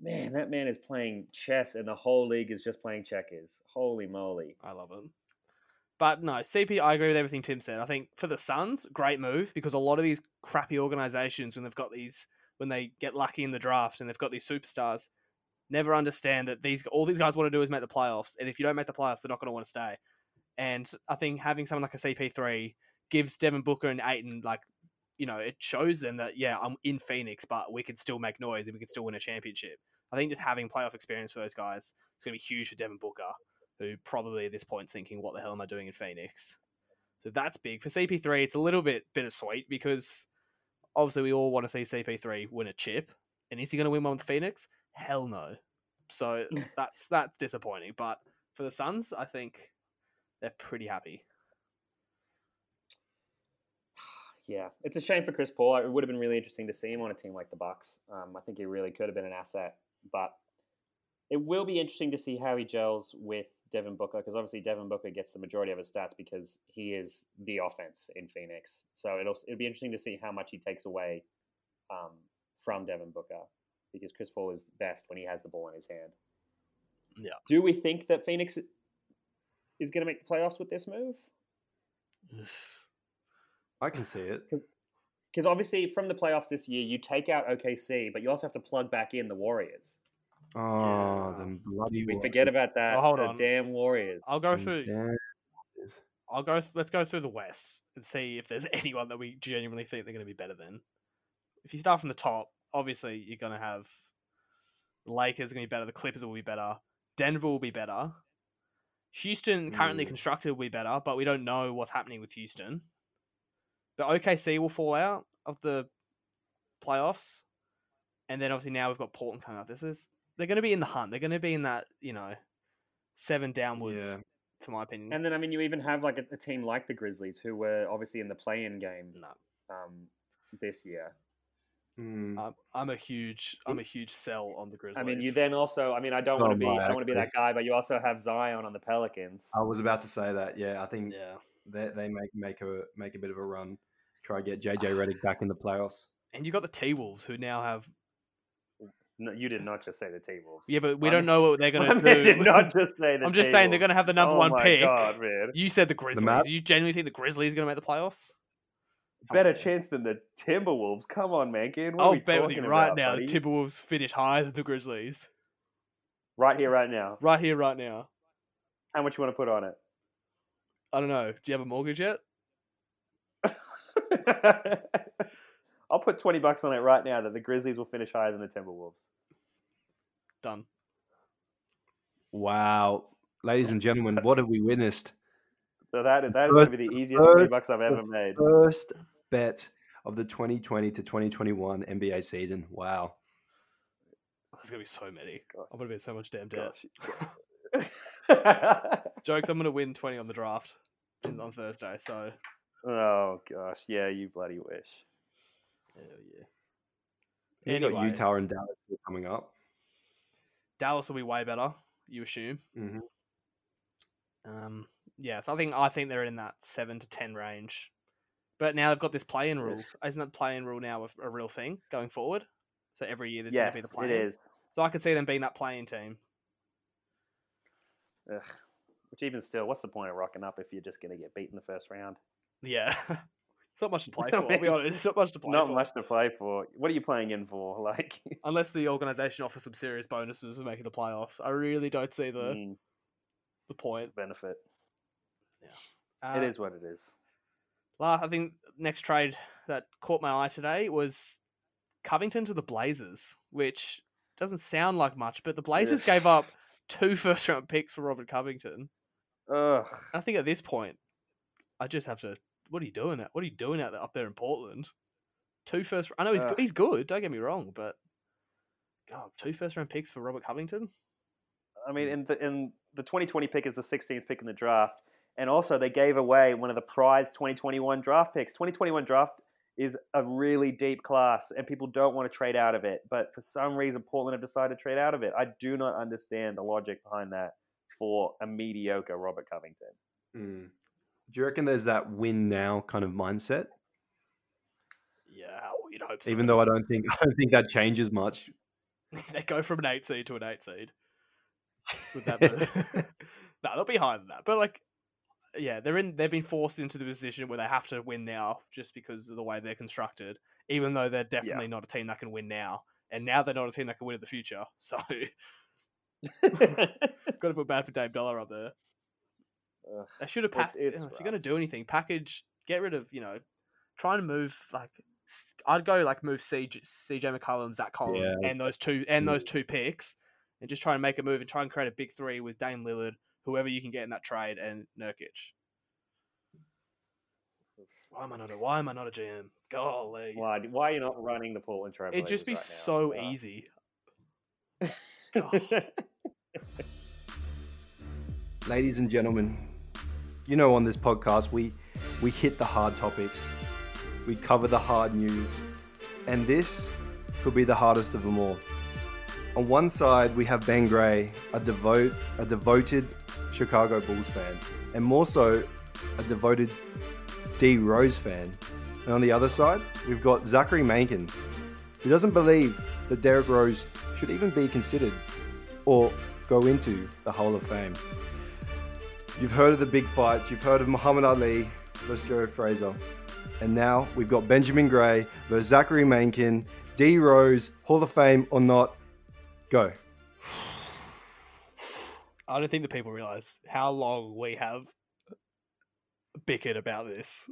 man, that man is playing chess and the whole league is just playing checkers. Holy moly. I love him. But no, CP, I agree with everything Tim said. I think for the Suns, great move, because a lot of these crappy organizations, when they get lucky in the draft and they've got these superstars, never understand that all these guys want to do is make the playoffs. And if you don't make the playoffs, they're not going to want to stay. And I think having someone like a CP3 gives Devin Booker and Ayton, it shows them that, yeah, I'm in Phoenix, but we can still make noise and we can still win a championship. I think just having playoff experience for those guys is going to be huge for Devin Booker, who probably at this point is thinking, what the hell am I doing in Phoenix? So that's big. For CP3, it's a little bit bittersweet because obviously we all want to see CP3 win a chip. And is he going to win one with Phoenix? Hell no. So that's disappointing. But for the Suns, I think they're pretty happy. Yeah, it's a shame for Chris Paul. It would have been really interesting to see him on a team like the Bucks. I think he really could have been an asset. But it will be interesting to see how he gels with Devin Booker, because obviously Devin Booker gets the majority of his stats because he is the offense in Phoenix. So it'll be interesting to see how much he takes away from Devin Booker, because Chris Paul is best when he has the ball in his hand. Yeah. Do we think that Phoenix is going to make the playoffs with this move? I can see it. Because obviously from the playoffs this year, you take out OKC, but you also have to plug back in the Warriors. Oh, yeah. The bloody Warriors. We forget about that. Oh, hold on. Damn Warriors. Let's go through the West and see if there's anyone that we genuinely think they're going to be better than. If you start from the top, obviously, you're going to have the Lakers going to be better. The Clippers will be better. Denver will be better. Houston, currently constructed, will be better, but we don't know what's happening with Houston. The OKC will fall out of the playoffs. And then, obviously, now we've got Portland coming up. They're going to be in the hunt. They're going to be in that, seven downwards, for my opinion. And then, I mean, you even have a team like the Grizzlies, who were obviously in the play-in game this year. I'm a huge sell on the Grizzlies. I mean, you then also, I don't want to be that guy, but you also have Zion on the Pelicans. I was about to say that. Yeah, I think they make a bit of a run, try to get JJ Redick back in the playoffs. And you got the T-Wolves, who now have. No, you did not just say the T-Wolves. Yeah, but we don't know what they're going to do. I did not just say the T-Wolves. I'm just saying they're going to have the number one pick. Oh my God, man! You said the Grizzlies. Do you genuinely think the Grizzlies are going to make the playoffs? Better chance than the Timberwolves. Come on, Mankin. I'll bet with you right now, buddy. The Timberwolves finish higher than the Grizzlies. Right here, right now. Right here, right now. How much you want to put on it? I don't know. Do you have a mortgage yet? I'll put $20 on it right now that the Grizzlies will finish higher than the Timberwolves. Done. Wow. Ladies and gentlemen, what have we witnessed? So that is going to be the easiest $20 I've ever made. First bet of the 2020 to 2021 NBA season. Wow. There's going to be so many. Gosh. I'm going to be in so much damn debt. Jokes, I'm going to win 20 on the draft on Thursday. So. Oh, gosh. Yeah, you bloody wish. Hell yeah. Anyway, got Utah and Dallas coming up. Dallas will be way better, you assume. Mm-hmm. Yeah, so I think they're in that 7 to 10 range, but now they've got this play-in rule. Isn't that play-in rule now a real thing going forward? So every year there's going to be the play-in. Yes, it is. So I could see them being that play-in team. Ugh. Which even still, what's the point of rocking up if you're just going to get beat in the first round? Yeah, it's not much to play for. I'll be honest, it's not much to play for. Not much to play for. What are you playing in for? Unless the organization offers some serious bonuses for making the playoffs, I really don't see the point benefit. Yeah. It is what it is. I think next trade that caught my eye today was Covington to the Blazers, which doesn't sound like much, but the Blazers gave up 2 first-round picks for Robert Covington. Ugh. I think at this point, I just have to. What are you doing out there in Portland? Two first. I know he's good. Don't get me wrong, but God, 2 first-round picks for Robert Covington. I mean, in the 2020 pick is the 16th pick in the draft, and also they gave away one of the prize 2021 draft picks. 2021 draft is a really deep class, and people don't want to trade out of it. But for some reason, Portland have decided to trade out of it. I do not understand the logic behind that for a mediocre Robert Covington. Mm. Do you reckon there's that win now kind of mindset? Yeah, you'd hope so. Even though I don't think that changes much. They go from an 8 seed to an 8 seed. With that no, they'll be higher than that. But like, yeah, they've been forced into the position where they have to win now just because of the way they're constructed, even though they're definitely not a team that can win now. And now they're not a team that can win in the future. So got to put bad for Dame Dollar up there. They should have packed. If you're going to do anything, package, get rid of, try and move like I'd go like move CJ McCollum, Zach Collins, and those two picks, and just try and make a move and try and create a big three with Dame Lillard, whoever you can get in that trade, and Nurkic. Why am I not a GM? Golly, why are you not running the Portland Trailblazers? It'd just be so easy. Ladies and gentlemen, on this podcast we hit the hard topics. We cover the hard news, and this could be the hardest of them all. On one side, we have Ben Gray, a devoted Chicago Bulls fan, and more so, a devoted D Rose fan. And on the other side, we've got Zach Mankin, who doesn't believe that Derrick Rose should even be considered or go into the Hall of Fame. You've heard of the big fights. You've heard of Muhammad Ali versus Joe Frazier. And now we've got Benjamin Gray versus Zach Mankin, D Rose, Hall of Fame or not. Go. I don't think the people realize how long we have bickered about this.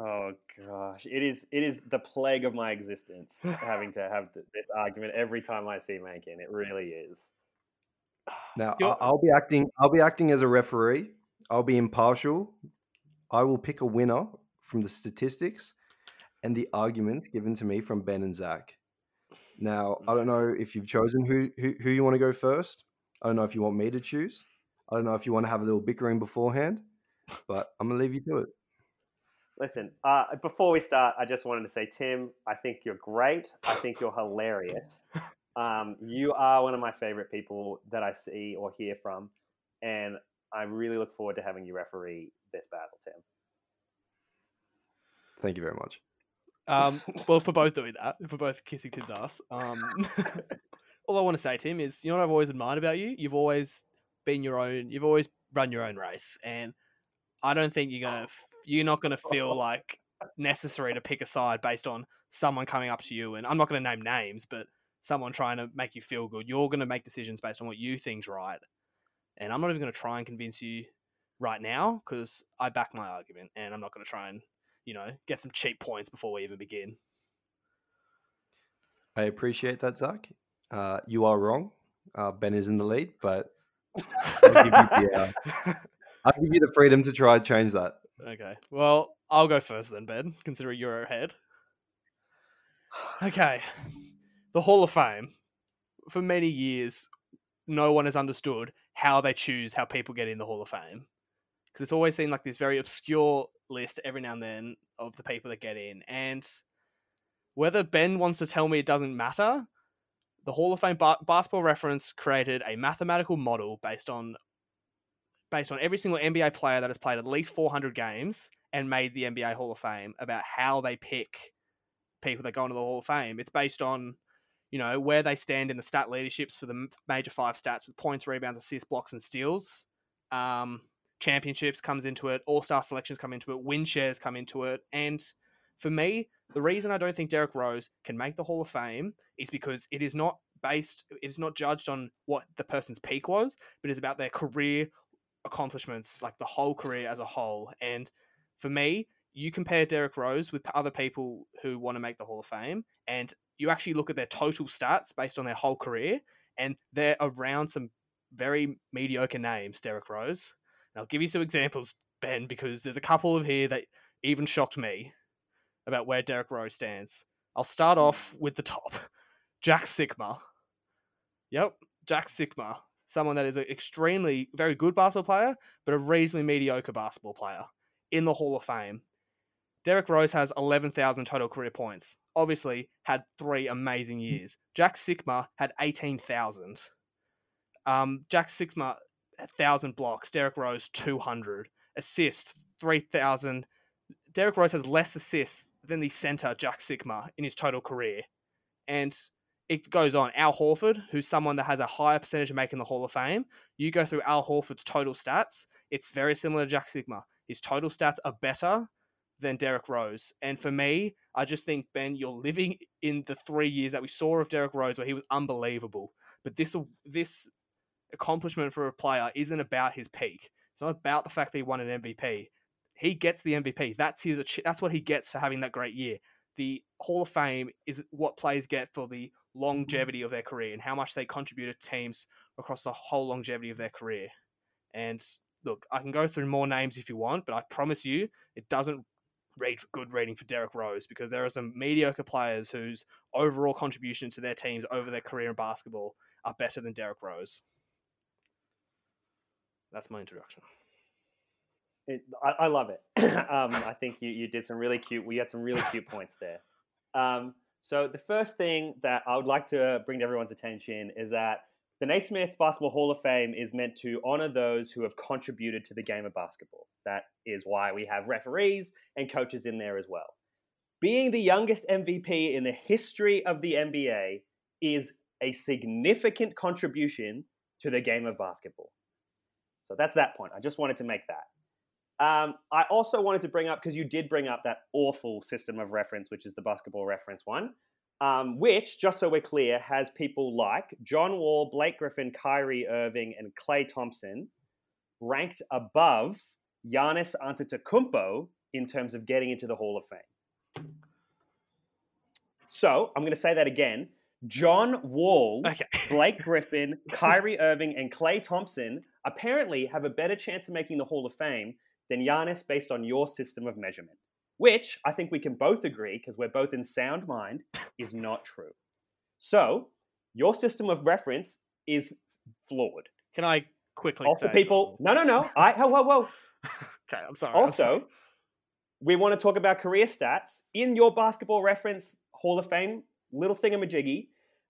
Oh gosh, it is the plague of my existence having to have this argument every time I see Mankin. It really is. Now I'll be acting as a referee. I'll be impartial. I will pick a winner from the statistics and the arguments given to me from Ben and Zach. Now, I don't know if you've chosen who you want to go first. I don't know if you want me to choose. I don't know if you want to have a little bickering beforehand, but I'm going to leave you to it. Listen, before we start, I just wanted to say, Tim, I think you're great. I think you're hilarious. You are one of my favorite people that I see or hear from, and I really look forward to having you referee this battle, Tim. Thank you very much. Well, for both doing that, for both kissing Tim's ass. All I want to say, Tim, is what I've always admired about you? You've always been your own. You've always run your own race, and I don't think you're not gonna feel like necessary to pick a side based on someone coming up to you. And I'm not gonna name names, but someone trying to make you feel good. You're gonna make decisions based on what you think's right, and I'm not even gonna try and convince you right now because I back my argument, and I'm not gonna try and. Get some cheap points before we even begin. I appreciate that, Zach. You are wrong. Ben is in the lead, but I'll give you the freedom to try and change that. Okay. Well, I'll go first then, Ben, considering you're ahead. Okay. The Hall of Fame. For many years, no one has understood how they choose how people get in the Hall of Fame. Because it's always seemed like this very obscure list every now and then of the people that get in. And whether Ben wants to tell me it doesn't matter, the Hall of Fame Basketball Reference created a mathematical model based on every single NBA player that has played at least 400 games and made the NBA Hall of Fame about how they pick people that go into the Hall of Fame. It's based on, where they stand in the stat leaderships for the major 5 stats with points, rebounds, assists, blocks, and steals. Championships comes into it, all-star selections come into it, win shares come into it. And for me, the reason I don't think Derrick Rose can make the Hall of Fame is because it is not judged on what the person's peak was, but it's about their career accomplishments, like the whole career as a whole. And for me, you compare Derrick Rose with other people who want to make the Hall of Fame, and you actually look at their total stats based on their whole career, and they're around some very mediocre names, Derrick Rose. I'll give you some examples, Ben, because there's a couple of here that even shocked me. about where Derrick Rose stands. I'll start off with the top. Jack Sikma. Yep, Jack Sikma. Someone that is an extremely very good basketball player, but a reasonably mediocre basketball player in the Hall of Fame. Derrick Rose has 11,000 total career points. Obviously, had three amazing years. Jack Sikma had 18,000. Jack Sikma, 1,000 blocks. Derrick Rose, 200. Assists, 3,000. Derrick Rose has less assists than the center, Jack Sikma, in his total career. And it goes on. Al Horford, who's someone that has a higher percentage of making the Hall of Fame. You go through Al Horford's total stats. It's very similar to Jack Sikma. His total stats are better than Derrick Rose. And for me, I just think, Ben, you're living in the 3 years that we saw of Derrick Rose where he was unbelievable. But this accomplishment for a player isn't about his peak. It's not about the fact that he won an MVP. He gets the MVP. That's what he gets for having that great year. The Hall of Fame is what players get for the longevity of their career and how much they contribute to teams across the whole longevity of their career. And look, I can go through more names if you want, but I promise you it doesn't read for good reading for Derrick Rose, because there are some mediocre players whose overall contribution to their teams over their career in basketball are better than Derrick Rose. That's my introduction. I love it. I think you did some really cute. We had some really cute points there. So the first thing that I would like to bring to everyone's attention is that the Naismith Basketball Hall of Fame is meant to honor those who have contributed to the game of basketball. That is why we have referees and coaches in there as well. Being the youngest MVP in the history of the NBA is a significant contribution to the game of basketball. So that's that point. I just wanted to make that. I also wanted to bring up, because you did bring up that awful system of reference, which is the basketball reference one, which, just so we're clear, has people like John Wall, Blake Griffin, Kyrie Irving, and Klay Thompson ranked above Giannis Antetokounmpo in terms of getting into the Hall of Fame. So, I'm going to say that again. John Wall, okay. Blake Griffin, Kyrie Irving, and Klay Thompson apparently have a better chance of making the Hall of Fame than Giannis based on your system of measurement, which I think we can both agree, because we're both in sound mind, is not true. So your system of reference is flawed. Can I quickly also say people? Something? No. Whoa. Okay, I'm sorry. Also, we want to talk about career stats. In your basketball reference Hall of Fame, little thingamajiggy,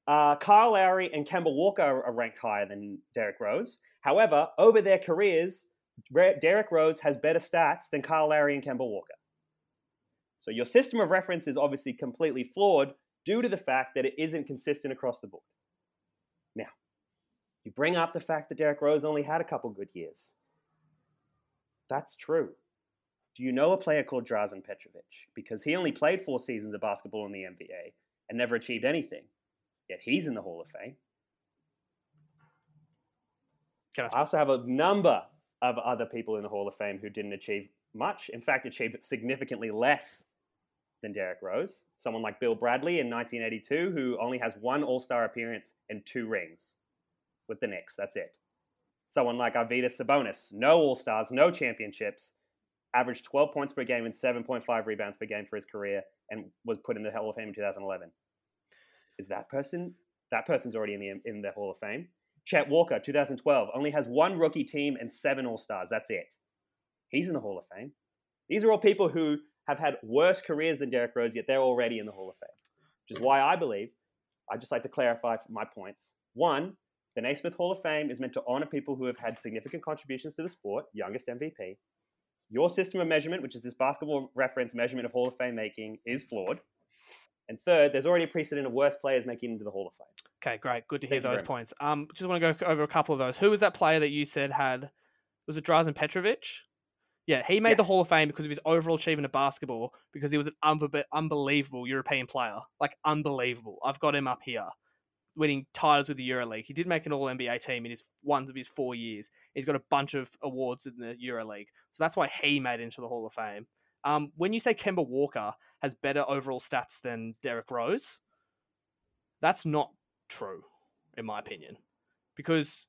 Kyle Lowry and Kemba Walker are ranked higher than Derrick Rose. However, over their careers, Derrick Rose has better stats than Kyle Lowry and Kemba Walker. So your system of reference is obviously completely flawed due to the fact that it isn't consistent across the board. Now, you bring up the fact that Derrick Rose only had a couple good years. That's true. Do you know a player called Drazen Petrovic? Because he only played 4 seasons of basketball in the NBA and never achieved anything. Yet he's in the Hall of Fame. I also have a number of other people in the Hall of Fame who didn't achieve much. In fact, achieved significantly less than Derrick Rose. Someone like Bill Bradley in 1982, who only has 1 All-Star appearance and 2 rings with the Knicks. That's it. Someone like Arvydas Sabonis, no All-Stars, no championships, averaged 12 points per game and 7.5 rebounds per game for his career, and was put in the Hall of Fame in 2011. Is that person's already in the Hall of Fame? Chet Walker, 2012, only has 1 rookie team and 7 All-Stars. That's it. He's in the Hall of Fame. These are all people who have had worse careers than Derrick Rose, yet they're already in the Hall of Fame, which is why I believe, I'd just like to clarify my points. 1, the Naismith Hall of Fame is meant to honor people who have had significant contributions to the sport, youngest MVP. Your system of measurement, which is this basketball reference measurement of Hall of Fame making, is flawed. And 3rd, there's already a precedent of worse players making it into the Hall of Fame. Okay, great. Good to hear those points. Just want to go over a couple of those. Who was that player that you said was it Drazen Petrovic? Yeah, he made the Hall of Fame because of his overall achievement of basketball, because he was an unbelievable European player. Like, unbelievable. I've got him up here, winning titles with the EuroLeague. He did make an All-NBA team in one of his 4 years. He's got a bunch of awards in the EuroLeague. So that's why he made it into the Hall of Fame. When you say Kemba Walker has better overall stats than Derrick Rose, that's not true, in my opinion, because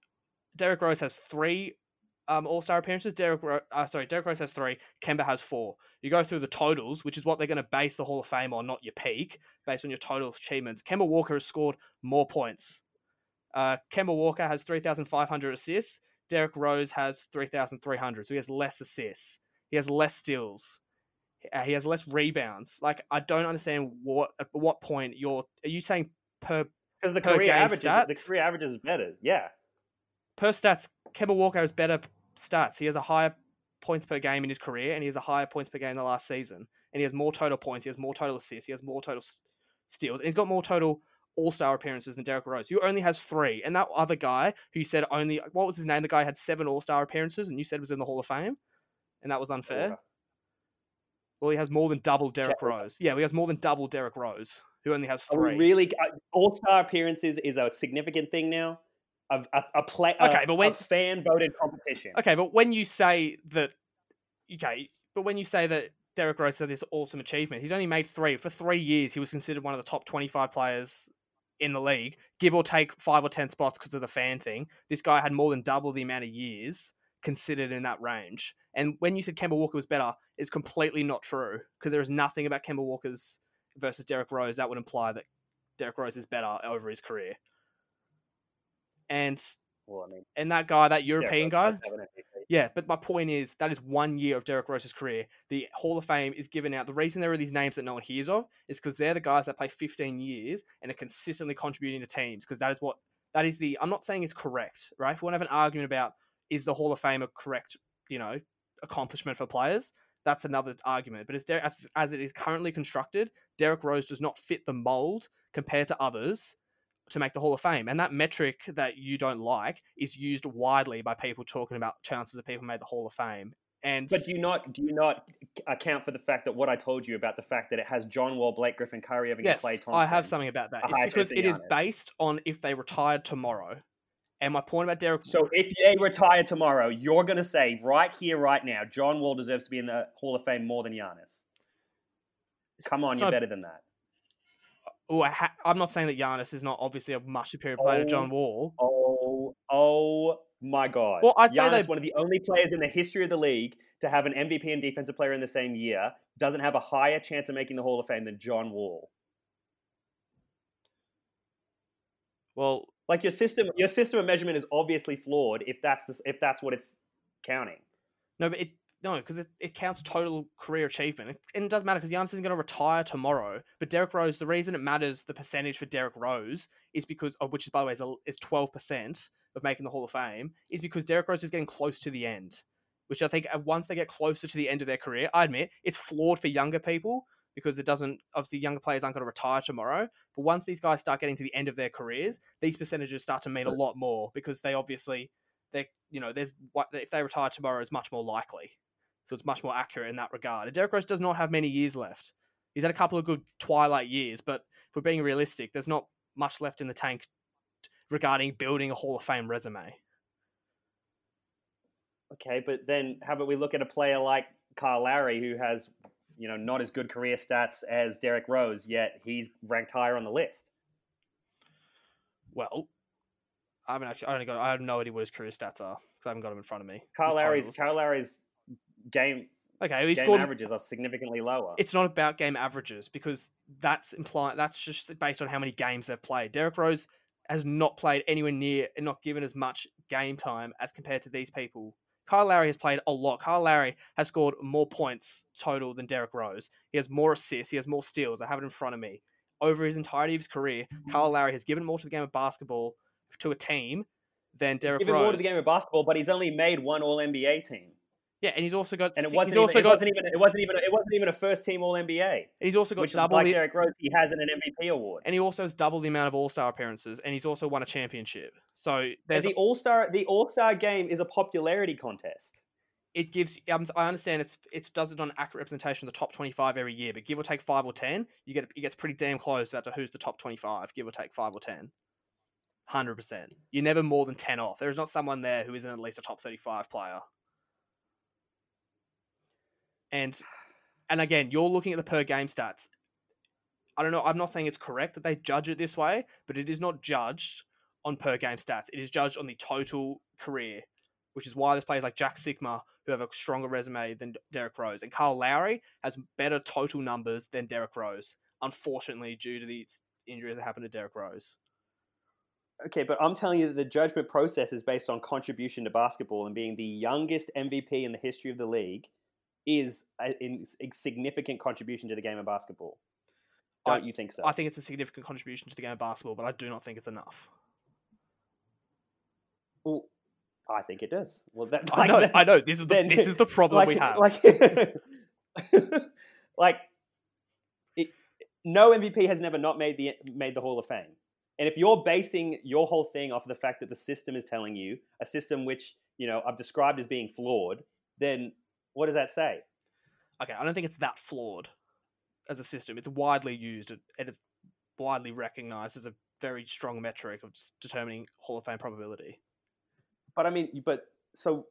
Derrick Rose has 3 All-Star appearances. Derrick Rose has 3. Kemba has 4. You go through the totals, which is what they're going to base the Hall of Fame on, not your peak, based on your total achievements. Kemba Walker has scored more points. Kemba Walker has 3,500 assists. Derrick Rose has 3,300, so he has less assists. He has less steals. He has less rebounds. Like, I don't understand at what point are you saying per because the career average is better. Yeah. Per stats, Kemba Walker has better stats. He has a higher points per game in his career, and he has a higher points per game in the last season. And he has more total points. He has more total assists. He has more total steals. And he's got more total all-star appearances than Derrick Rose, who only has 3. And that other guy who said only... What was his name? The guy had 7 all-star appearances and you said was in the Hall of Fame? And that was unfair? Yeah. Well, he has more than double Derrick Rose. Yeah, he has more than double Derrick Rose, who only has 3. Really? All-star appearances is a significant thing now? A fan voted competition. Okay, but when you say that, Derrick Rose had this awesome achievement, he's only made 3 for 3 years. He was considered one of the top 25 players in the league, give or take 5 or 10 spots because of the fan thing. This guy had more than double the amount of years considered in that range. And when you said Kemba Walker was better, it's completely not true because there is nothing about Kemba Walker's versus Derrick Rose that would imply that Derrick Rose is better over his career. And that guy, that European guy. Yeah, but my point is that is 1 year of Derrick Rose's career. The Hall of Fame is given out. The reason there are these names that no one hears of is because they're the guys that play 15 years and are consistently contributing to teams. Because I'm not saying it's correct, right? If we want to have an argument about is the Hall of Fame a correct, accomplishment for players, that's another argument. But as it is currently constructed, Derrick Rose does not fit the mold compared to others to make the Hall of Fame. And that metric that you don't like is used widely by people talking about chances of people made the Hall of Fame. But do you not account for the fact that what I told you about the fact that it has John Wall, Blake Griffin, Curry Irving, Klay Thompson? Yes, I have something about that. It's because it is based on if they retired tomorrow. And my point about Derrick... So if they retire tomorrow, you're going to say right here, right now, John Wall deserves to be in the Hall of Fame more than Giannis. Come on, you're better than that. Oh, I'm not saying that Giannis is not obviously a much superior player to John Wall. Oh my God. Well, I'd say Giannis, one of the only players in the history of the league to have an MVP and defensive player in the same year, doesn't have a higher chance of making the Hall of Fame than John Wall. Well, like your system of measurement is obviously flawed if that's what it's counting. No, but because it counts total career achievement. And it doesn't matter because Giannis isn't going to retire tomorrow. But Derrick Rose, the reason it matters, the percentage for Derrick Rose is because of, which is, by the way, is 12% of making the Hall of Fame, is because Derrick Rose is getting close to the end, which I think once they get closer to the end of their career, I admit it's flawed for younger people because it doesn't, obviously younger players aren't going to retire tomorrow. But once these guys start getting to the end of their careers, these percentages start to mean a lot more because they obviously, if they retire tomorrow is much more likely. So it's much more accurate in that regard. And Derrick Rose does not have many years left. He's had a couple of good twilight years, but if we're being realistic, there's not much left in the tank regarding building a Hall of Fame resume. Okay, but then how about we look at a player like Kyle Lowry, who has, not as good career stats as Derrick Rose, yet he's ranked higher on the list. Well, I have no idea what his career stats are because I haven't got him in front of me. Kyle Lowry's game averages are significantly lower. It's not about game averages because that's just based on how many games they've played. Derrick Rose has not played anywhere near and not given as much game time as compared to these people. Kyle Lowry has played a lot. Kyle Lowry has scored more points total than Derrick Rose. He has more assists. He has more steals. I have it in front of me. Over his entirety of his career, Kyle Lowry has given more to the game of basketball to a team than Derrick Rose. Given more to the game of basketball, but he's only made one All-NBA team. Yeah, and he's also got. And it wasn't even a first team All NBA. He's also got double. Like Derrick Rose, he has an MVP award, and he also has double the amount of All Star appearances, and he's also won a championship. So there's the All Star game is a popularity contest. It gives. I understand it does it on an accurate representation of the top 25 every year, but give or take 5 or 10, it gets pretty damn close about to who's the top 25. Give or take 5 or 10. 100%. You're never more than 10 off. There is not someone there who isn't at least a top 35 player. And again, you're looking at the per game stats. I don't know. I'm not saying it's correct that they judge it this way, but it is not judged on per game stats. It is judged on the total career which is why there's players like Jack Sikma who have a stronger resume than Derrick Rose. And Kyle Lowry has better total numbers than Derrick Rose, unfortunately, due to the injuries that happened to Derrick Rose. Okay, but I'm telling you that the judgment process is based on contribution to basketball, and being the youngest MVP in the history of the league is a significant contribution to the game of basketball. Don't you think so? I think it's a significant contribution to the game of basketball, but I do not think it's enough. Well, I think it does. Well, that, like, I know. This is the problem we have. No MVP has never not made the Hall of Fame. And if you're basing your whole thing off of the fact that the system is telling you, a system which, you know, I've described as being flawed, then what does that say? Okay, I don't think it's that flawed as a system. It's widely used and it's widely recognized as a very strong metric of just determining Hall of Fame probability. But I mean, but do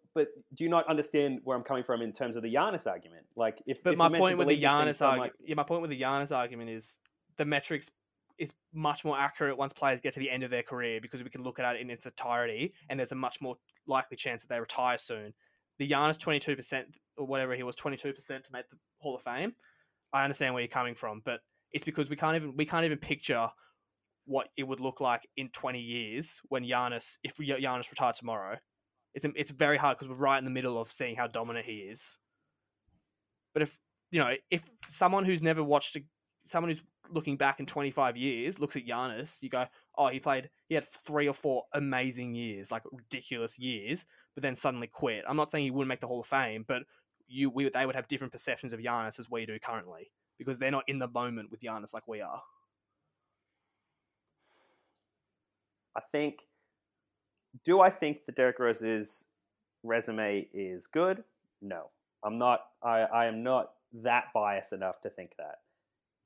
you not understand where I'm coming from in terms of the Giannis argument? Like, my point with the Giannis argument is the metrics. It's much more accurate once players get to the end of their career because we can look at it in its entirety, and there's a much more likely chance that they retire soon. The Giannis 22% or whatever he was, 22% to make the Hall of Fame. I understand where you're coming from, but it's because we can't even picture what it would look like in 20 years when Giannis retired tomorrow. It's very hard because we're right in the middle of seeing how dominant he is. But if someone who's never watched someone who's looking back in 25 years, looks at Giannis, you go, oh, he had 3 or 4 amazing years, like ridiculous years, but then suddenly quit. I'm not saying he wouldn't make the Hall of Fame, but they would have different perceptions of Giannis as we do currently, because they're not in the moment with Giannis like we are. Do I think that Derrick Rose's resume is good? No, I'm not. I am not that biased enough to think that.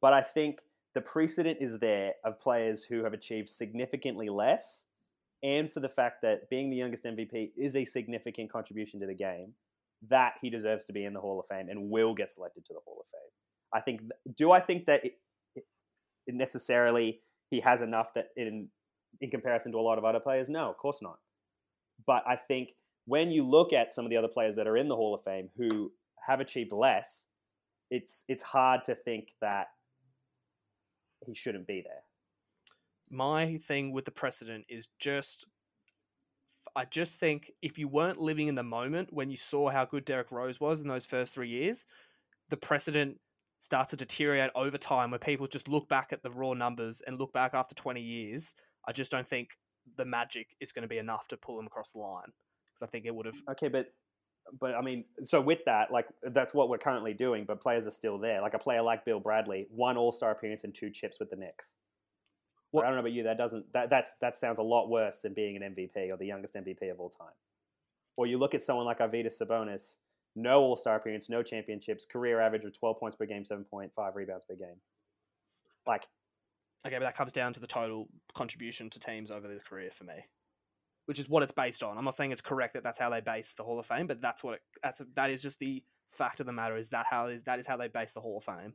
But I think the precedent is there of players who have achieved significantly less, and for the fact that being the youngest MVP is a significant contribution to the game, that he deserves to be in the Hall of Fame and will get selected to the Hall of Fame. Do I think that it necessarily he has enough that in comparison to a lot of other players? No, of course not. But I think when you look at some of the other players that are in the Hall of Fame who have achieved less, it's hard to think that he shouldn't be there. My thing with the precedent is I just think if you weren't living in the moment when you saw how good Derrick Rose was in those first 3 years, the precedent starts to deteriorate over time where people just look back at the raw numbers and look back after 20 years. I just don't think the magic is going to be enough to pull him across the line, because I think it would have... Okay, but I mean, so with that, like, that's what we're currently doing, but players are still there. Like a player like Bill Bradley, 1 all-star appearance and 2 chips with the Knicks. Well, I don't know about you, that sounds a lot worse than being an MVP or the youngest MVP of all time. Or you look at someone like Arvydas Sabonis, no all-star appearance, no championships, career average of 12 points per game, 7.5 rebounds per game. Like, okay, but that comes down to the total contribution to teams over their career for me, which is what it's based on. I'm not saying it's correct that that's how they base the Hall of Fame, but that is just the fact of the matter. That is how they base the Hall of Fame.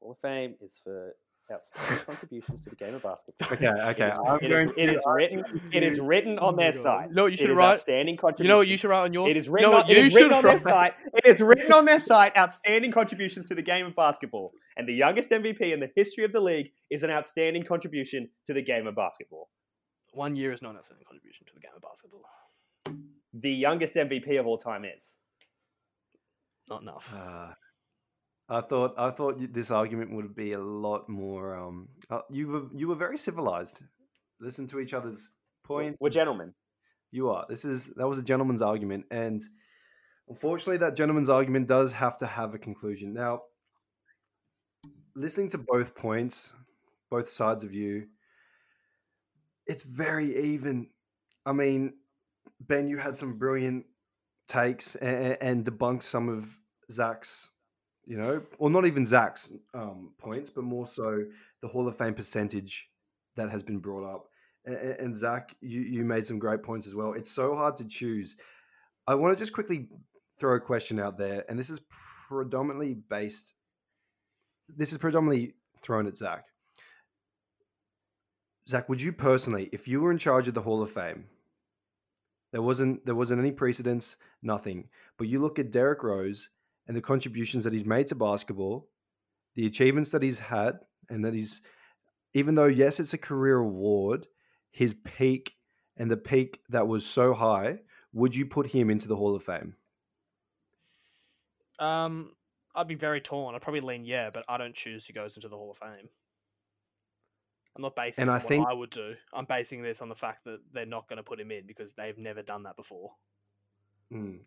Hall of Fame is for outstanding contributions to the game of basketball. Okay. It is written on their site. No, you should write outstanding contributions. You know what you should write on yours? It is written on their site, outstanding contributions to the game of basketball. And the youngest MVP in the history of the league is an outstanding contribution to the game of basketball. 1 year is not an outstanding contribution to the game of basketball. The youngest MVP of all time is. Not enough. I thought this argument would be a lot more. You were very civilized. Listen to each other's points. We're gentlemen. You are. That was a gentleman's argument, and unfortunately, that gentleman's argument does have to have a conclusion. Now, listening to both points, both sides of you, it's very even. I mean, Ben, you had some brilliant takes and debunked some of Zach's, you know, or not even Zach's points, but more so the Hall of Fame percentage that has been brought up. And Zach, you made some great points as well. It's so hard to choose. I want to just quickly throw a question out there, and this is predominantly thrown at Zach. Zach, would you personally, if you were in charge of the Hall of Fame, There wasn't any precedence, nothing. But you look at Derrick Rose and the contributions that he's made to basketball, the achievements that he's had, and that he's, even though, yes, it's a career award, his peak and the peak that was so high, would you put him into the Hall of Fame? I'd be very torn. I'd probably lean yeah, but I don't choose who goes into the Hall of Fame. I'm not basing and I would do. I'm basing this on the fact that they're not going to put him in because they've never done that before. Mm.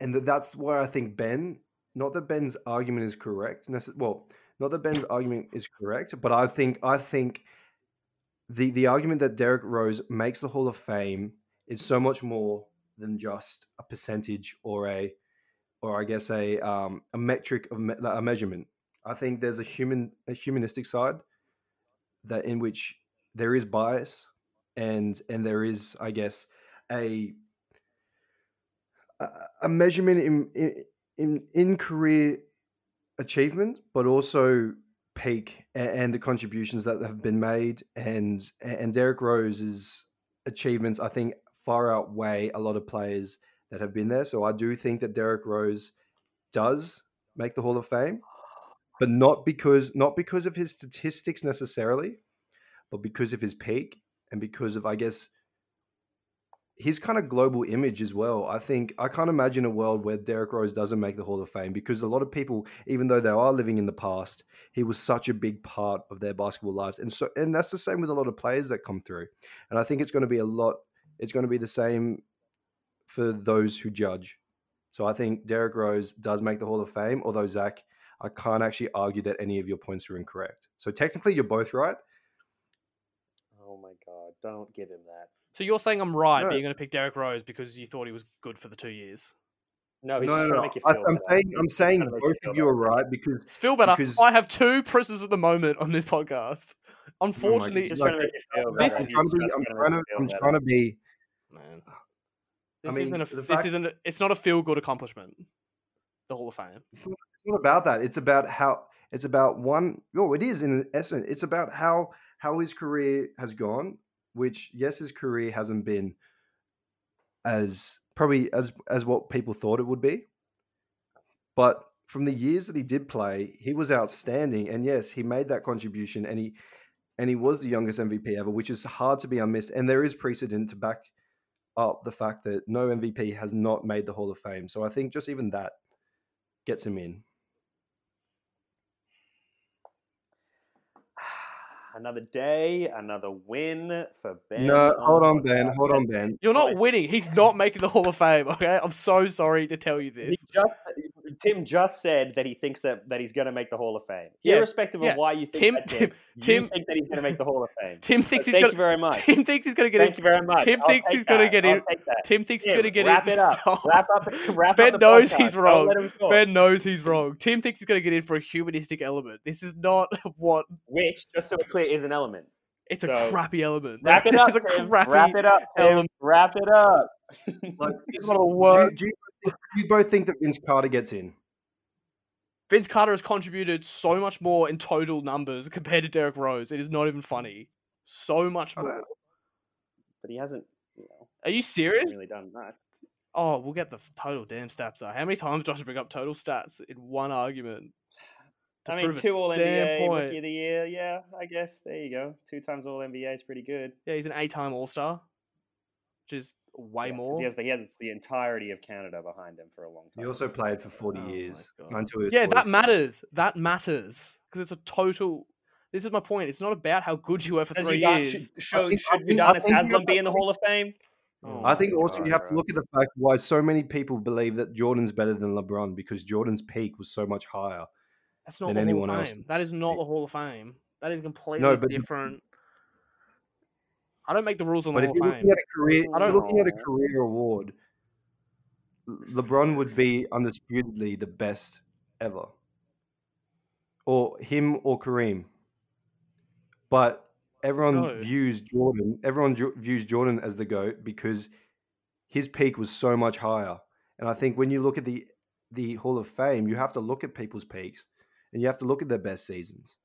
And that's why I think Ben, not that Ben's argument is correct. Well, not that Ben's argument is correct, but I think the argument that Derrick Rose makes the Hall of Fame is so much more than just a percentage or a metric of a measurement. I think there's a humanistic side that in which there is bias and there is, I guess, a measurement in career achievement, but also peak and the contributions that have been made and Derrick Rose's achievements, I think, far outweigh a lot of players that have been there. So I do think that Derrick Rose does make the Hall of Fame, but not because of his statistics necessarily, but because of his peak and because of, I guess, his kind of global image as well. I think I can't imagine a world where Derrick Rose doesn't make the Hall of Fame because a lot of people, even though they are living in the past, he was such a big part of their basketball lives. And that's the same with a lot of players that come through. And I think it's going to be the same for those who judge. So I think Derrick Rose does make the Hall of Fame, although Zach, I can't actually argue that any of your points are incorrect. So technically you're both right. Oh my God, don't give him that. So you're saying I'm right, but you're going to pick Derrick Rose because you thought he was good for the 2 years. No, he's just trying to make you feel better. I'm saying both of you are right because... Feel better. I have two prisoners at the moment on this podcast. Unfortunately... I'm trying to be... Man. It's not a feel-good accomplishment, the Hall of Fame. It's not about that. It is in essence. It's about how his career has gone, which, yes, his career hasn't been as what people thought it would be. But from the years that he did play, he was outstanding. And yes, he made that contribution and he was the youngest MVP ever, which is hard to be unmissed. And there is precedent to back up the fact that no MVP has not made the Hall of Fame. So I think just even that gets him in. Another day, another win for Ben. No, hold on, Ben. You're not winning. He's not making the Hall of Fame, okay? I'm so sorry to tell you this. Tim just said that he thinks that he's going to make the Hall of Fame. Yeah. Irrespective of why you think Tim think that he's going to make the Hall of Fame. Tim thinks he's going to... Thank you very much. Tim thinks he's going to get in. Thank you very much. Tim thinks he's going to get in. Tim thinks he's going to get in. Wrap it up. Wrap up. Ben knows he's wrong. Ben knows he's wrong. Tim thinks he's going to get in for a humanistic element. This is not what... Which, just so we're clear, is an element. It's a crappy element. Wrap it up, Tim. Wrap it up, Tim. Wrap it up. It's not a word. Do you both think that Vince Carter gets in? Vince Carter has contributed so much more in total numbers compared to Derrick Rose. It is not even funny. So much more. But he hasn't, Are you serious? He hasn't really done much. Oh, we'll get the total damn stats out. How many times do I bring up total stats in one argument? I mean, 2 All-NBA, Rookie of the Year. Yeah, I guess. There you go. 2 times All-NBA is pretty good. Yeah, he's an 8-time All-Star, which is... more. He has the entirety of Canada behind him for a long time. He also played for 40 years. That matters. That matters. Because it's a total... This is my point. It's not about how good you were for 3 years. Should Udonis Haslem be in the Hall of Fame? Oh, I think also you have to look at the fact why so many people believe that Jordan's better than LeBron because Jordan's peak was so much higher than anyone else. That is not the Hall of Fame. That is completely different... I don't make the rules on the Hall of Fame. Looking at a career award, LeBron would be undisputedly the best ever. Or him or Kareem. But everyone views Jordan as the GOAT because his peak was so much higher. And I think when you look at the Hall of Fame, you have to look at people's peaks and you have to look at their best seasons.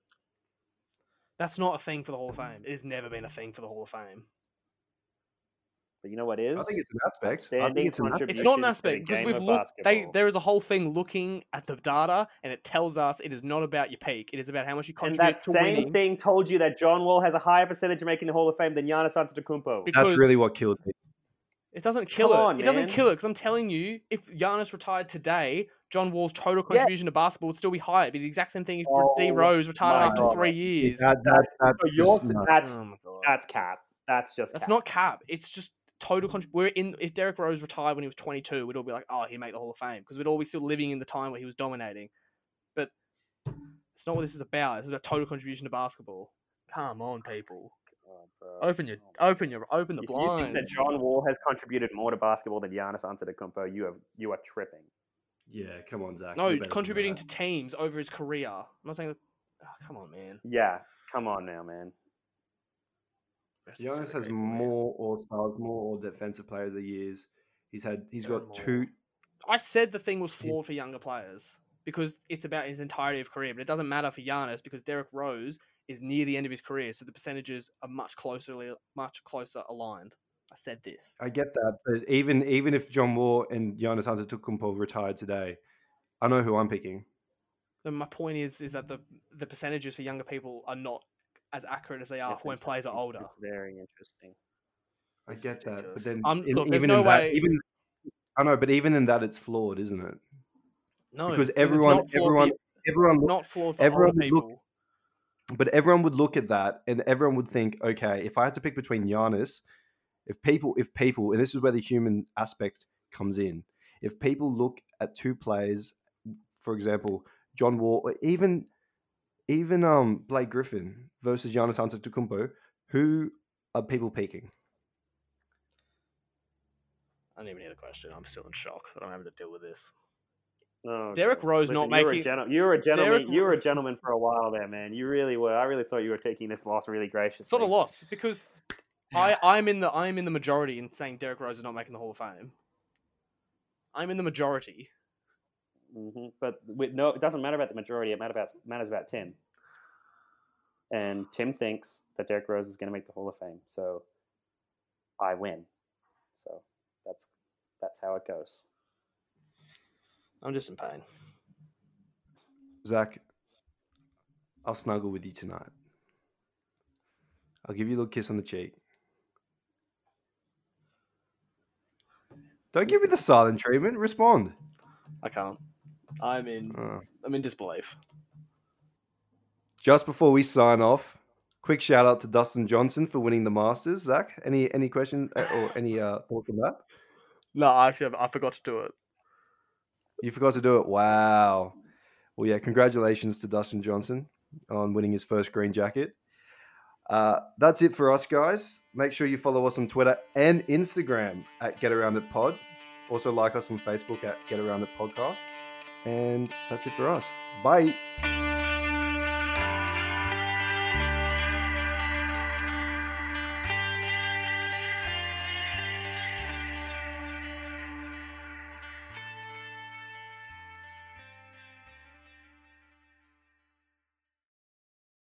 That's not a thing for the Hall of Fame. It has never been a thing for the Hall of Fame. But you know what is? I think it's an aspect. It's not an aspect because we've looked. There is a whole thing looking at the data, and it tells us it is not about your peak. It is about how much you contribute to winning. And that same thing told you that John Wall has a higher percentage of making the Hall of Fame than Giannis Antetokounmpo. Because that's really what killed me. It doesn't kill it. It doesn't kill it because I'm telling you, if Giannis retired today, John Wall's total contribution to basketball would still be higher. It'd be the exact same thing if D Rose retired after 3 years. That's cap. That's not cap. It's just total contribution. If Derrick Rose retired when he was 22, we'd all be like, oh, he'd make the Hall of Fame because we'd all be still living in the time where he was dominating. But it's not what this is about. This is about total contribution to basketball. Come on, people. Open the blinds. You think that John Wall has contributed more to basketball than Giannis Antetokounmpo? You are tripping. Yeah, come on, Zach. No, contributing to teams over his career. I'm not saying that. Oh, come on, man. Yeah, come on now, man. Giannis has more All-Stars, more All-Defensive Player of the Years. He's got two. I said the thing was flawed for younger players because it's about his entirety of career, but it doesn't matter for Giannis because Derrick Rose is near the end of his career, so the percentages are much closer aligned. I said this. I get that, but even if John Wall and Giannis Antetokounmpo retired today, I know who I'm picking. Then my point is that the percentages for younger people are not as accurate as they are when players are older. It's very interesting. I get that, but then I know, but even in that, it's flawed, isn't it? No, because everyone, but everyone would look at that and everyone would think, okay, if I had to pick between Giannis, if people, and this is where the human aspect comes in. If people look at two players, for example, John Wall, or even Blake Griffin versus Giannis Antetokounmpo, who are people picking? I don't even hear the question. I'm still in shock that I'm having to deal with this. Oh, Derrick Rose You were a gentleman for a while there, man. You really were. I really thought you were taking this loss really graciously. It's not a loss because I'm in the majority in saying Derrick Rose is not making the Hall of Fame. I'm in the majority. Mm-hmm. But it doesn't matter about the majority. It matters about Tim. And Tim thinks that Derrick Rose is going to make the Hall of Fame. So I win. So that's how it goes. I'm just in pain. Zach, I'll snuggle with you tonight. I'll give you a little kiss on the cheek. Don't give me the silent treatment. Respond. I can't. I'm in disbelief. Just before we sign off, quick shout out to Dustin Johnson for winning the Masters. Zach, any question or any thoughts on that? No, actually, I forgot to do it. You forgot to do it. Wow. Well, yeah, congratulations to Dustin Johnson on winning his first green jacket. That's it for us, guys. Make sure you follow us on Twitter and Instagram at Get Around It Pod. Also like us on Facebook at Get Around It Podcast. And that's it for us. Bye.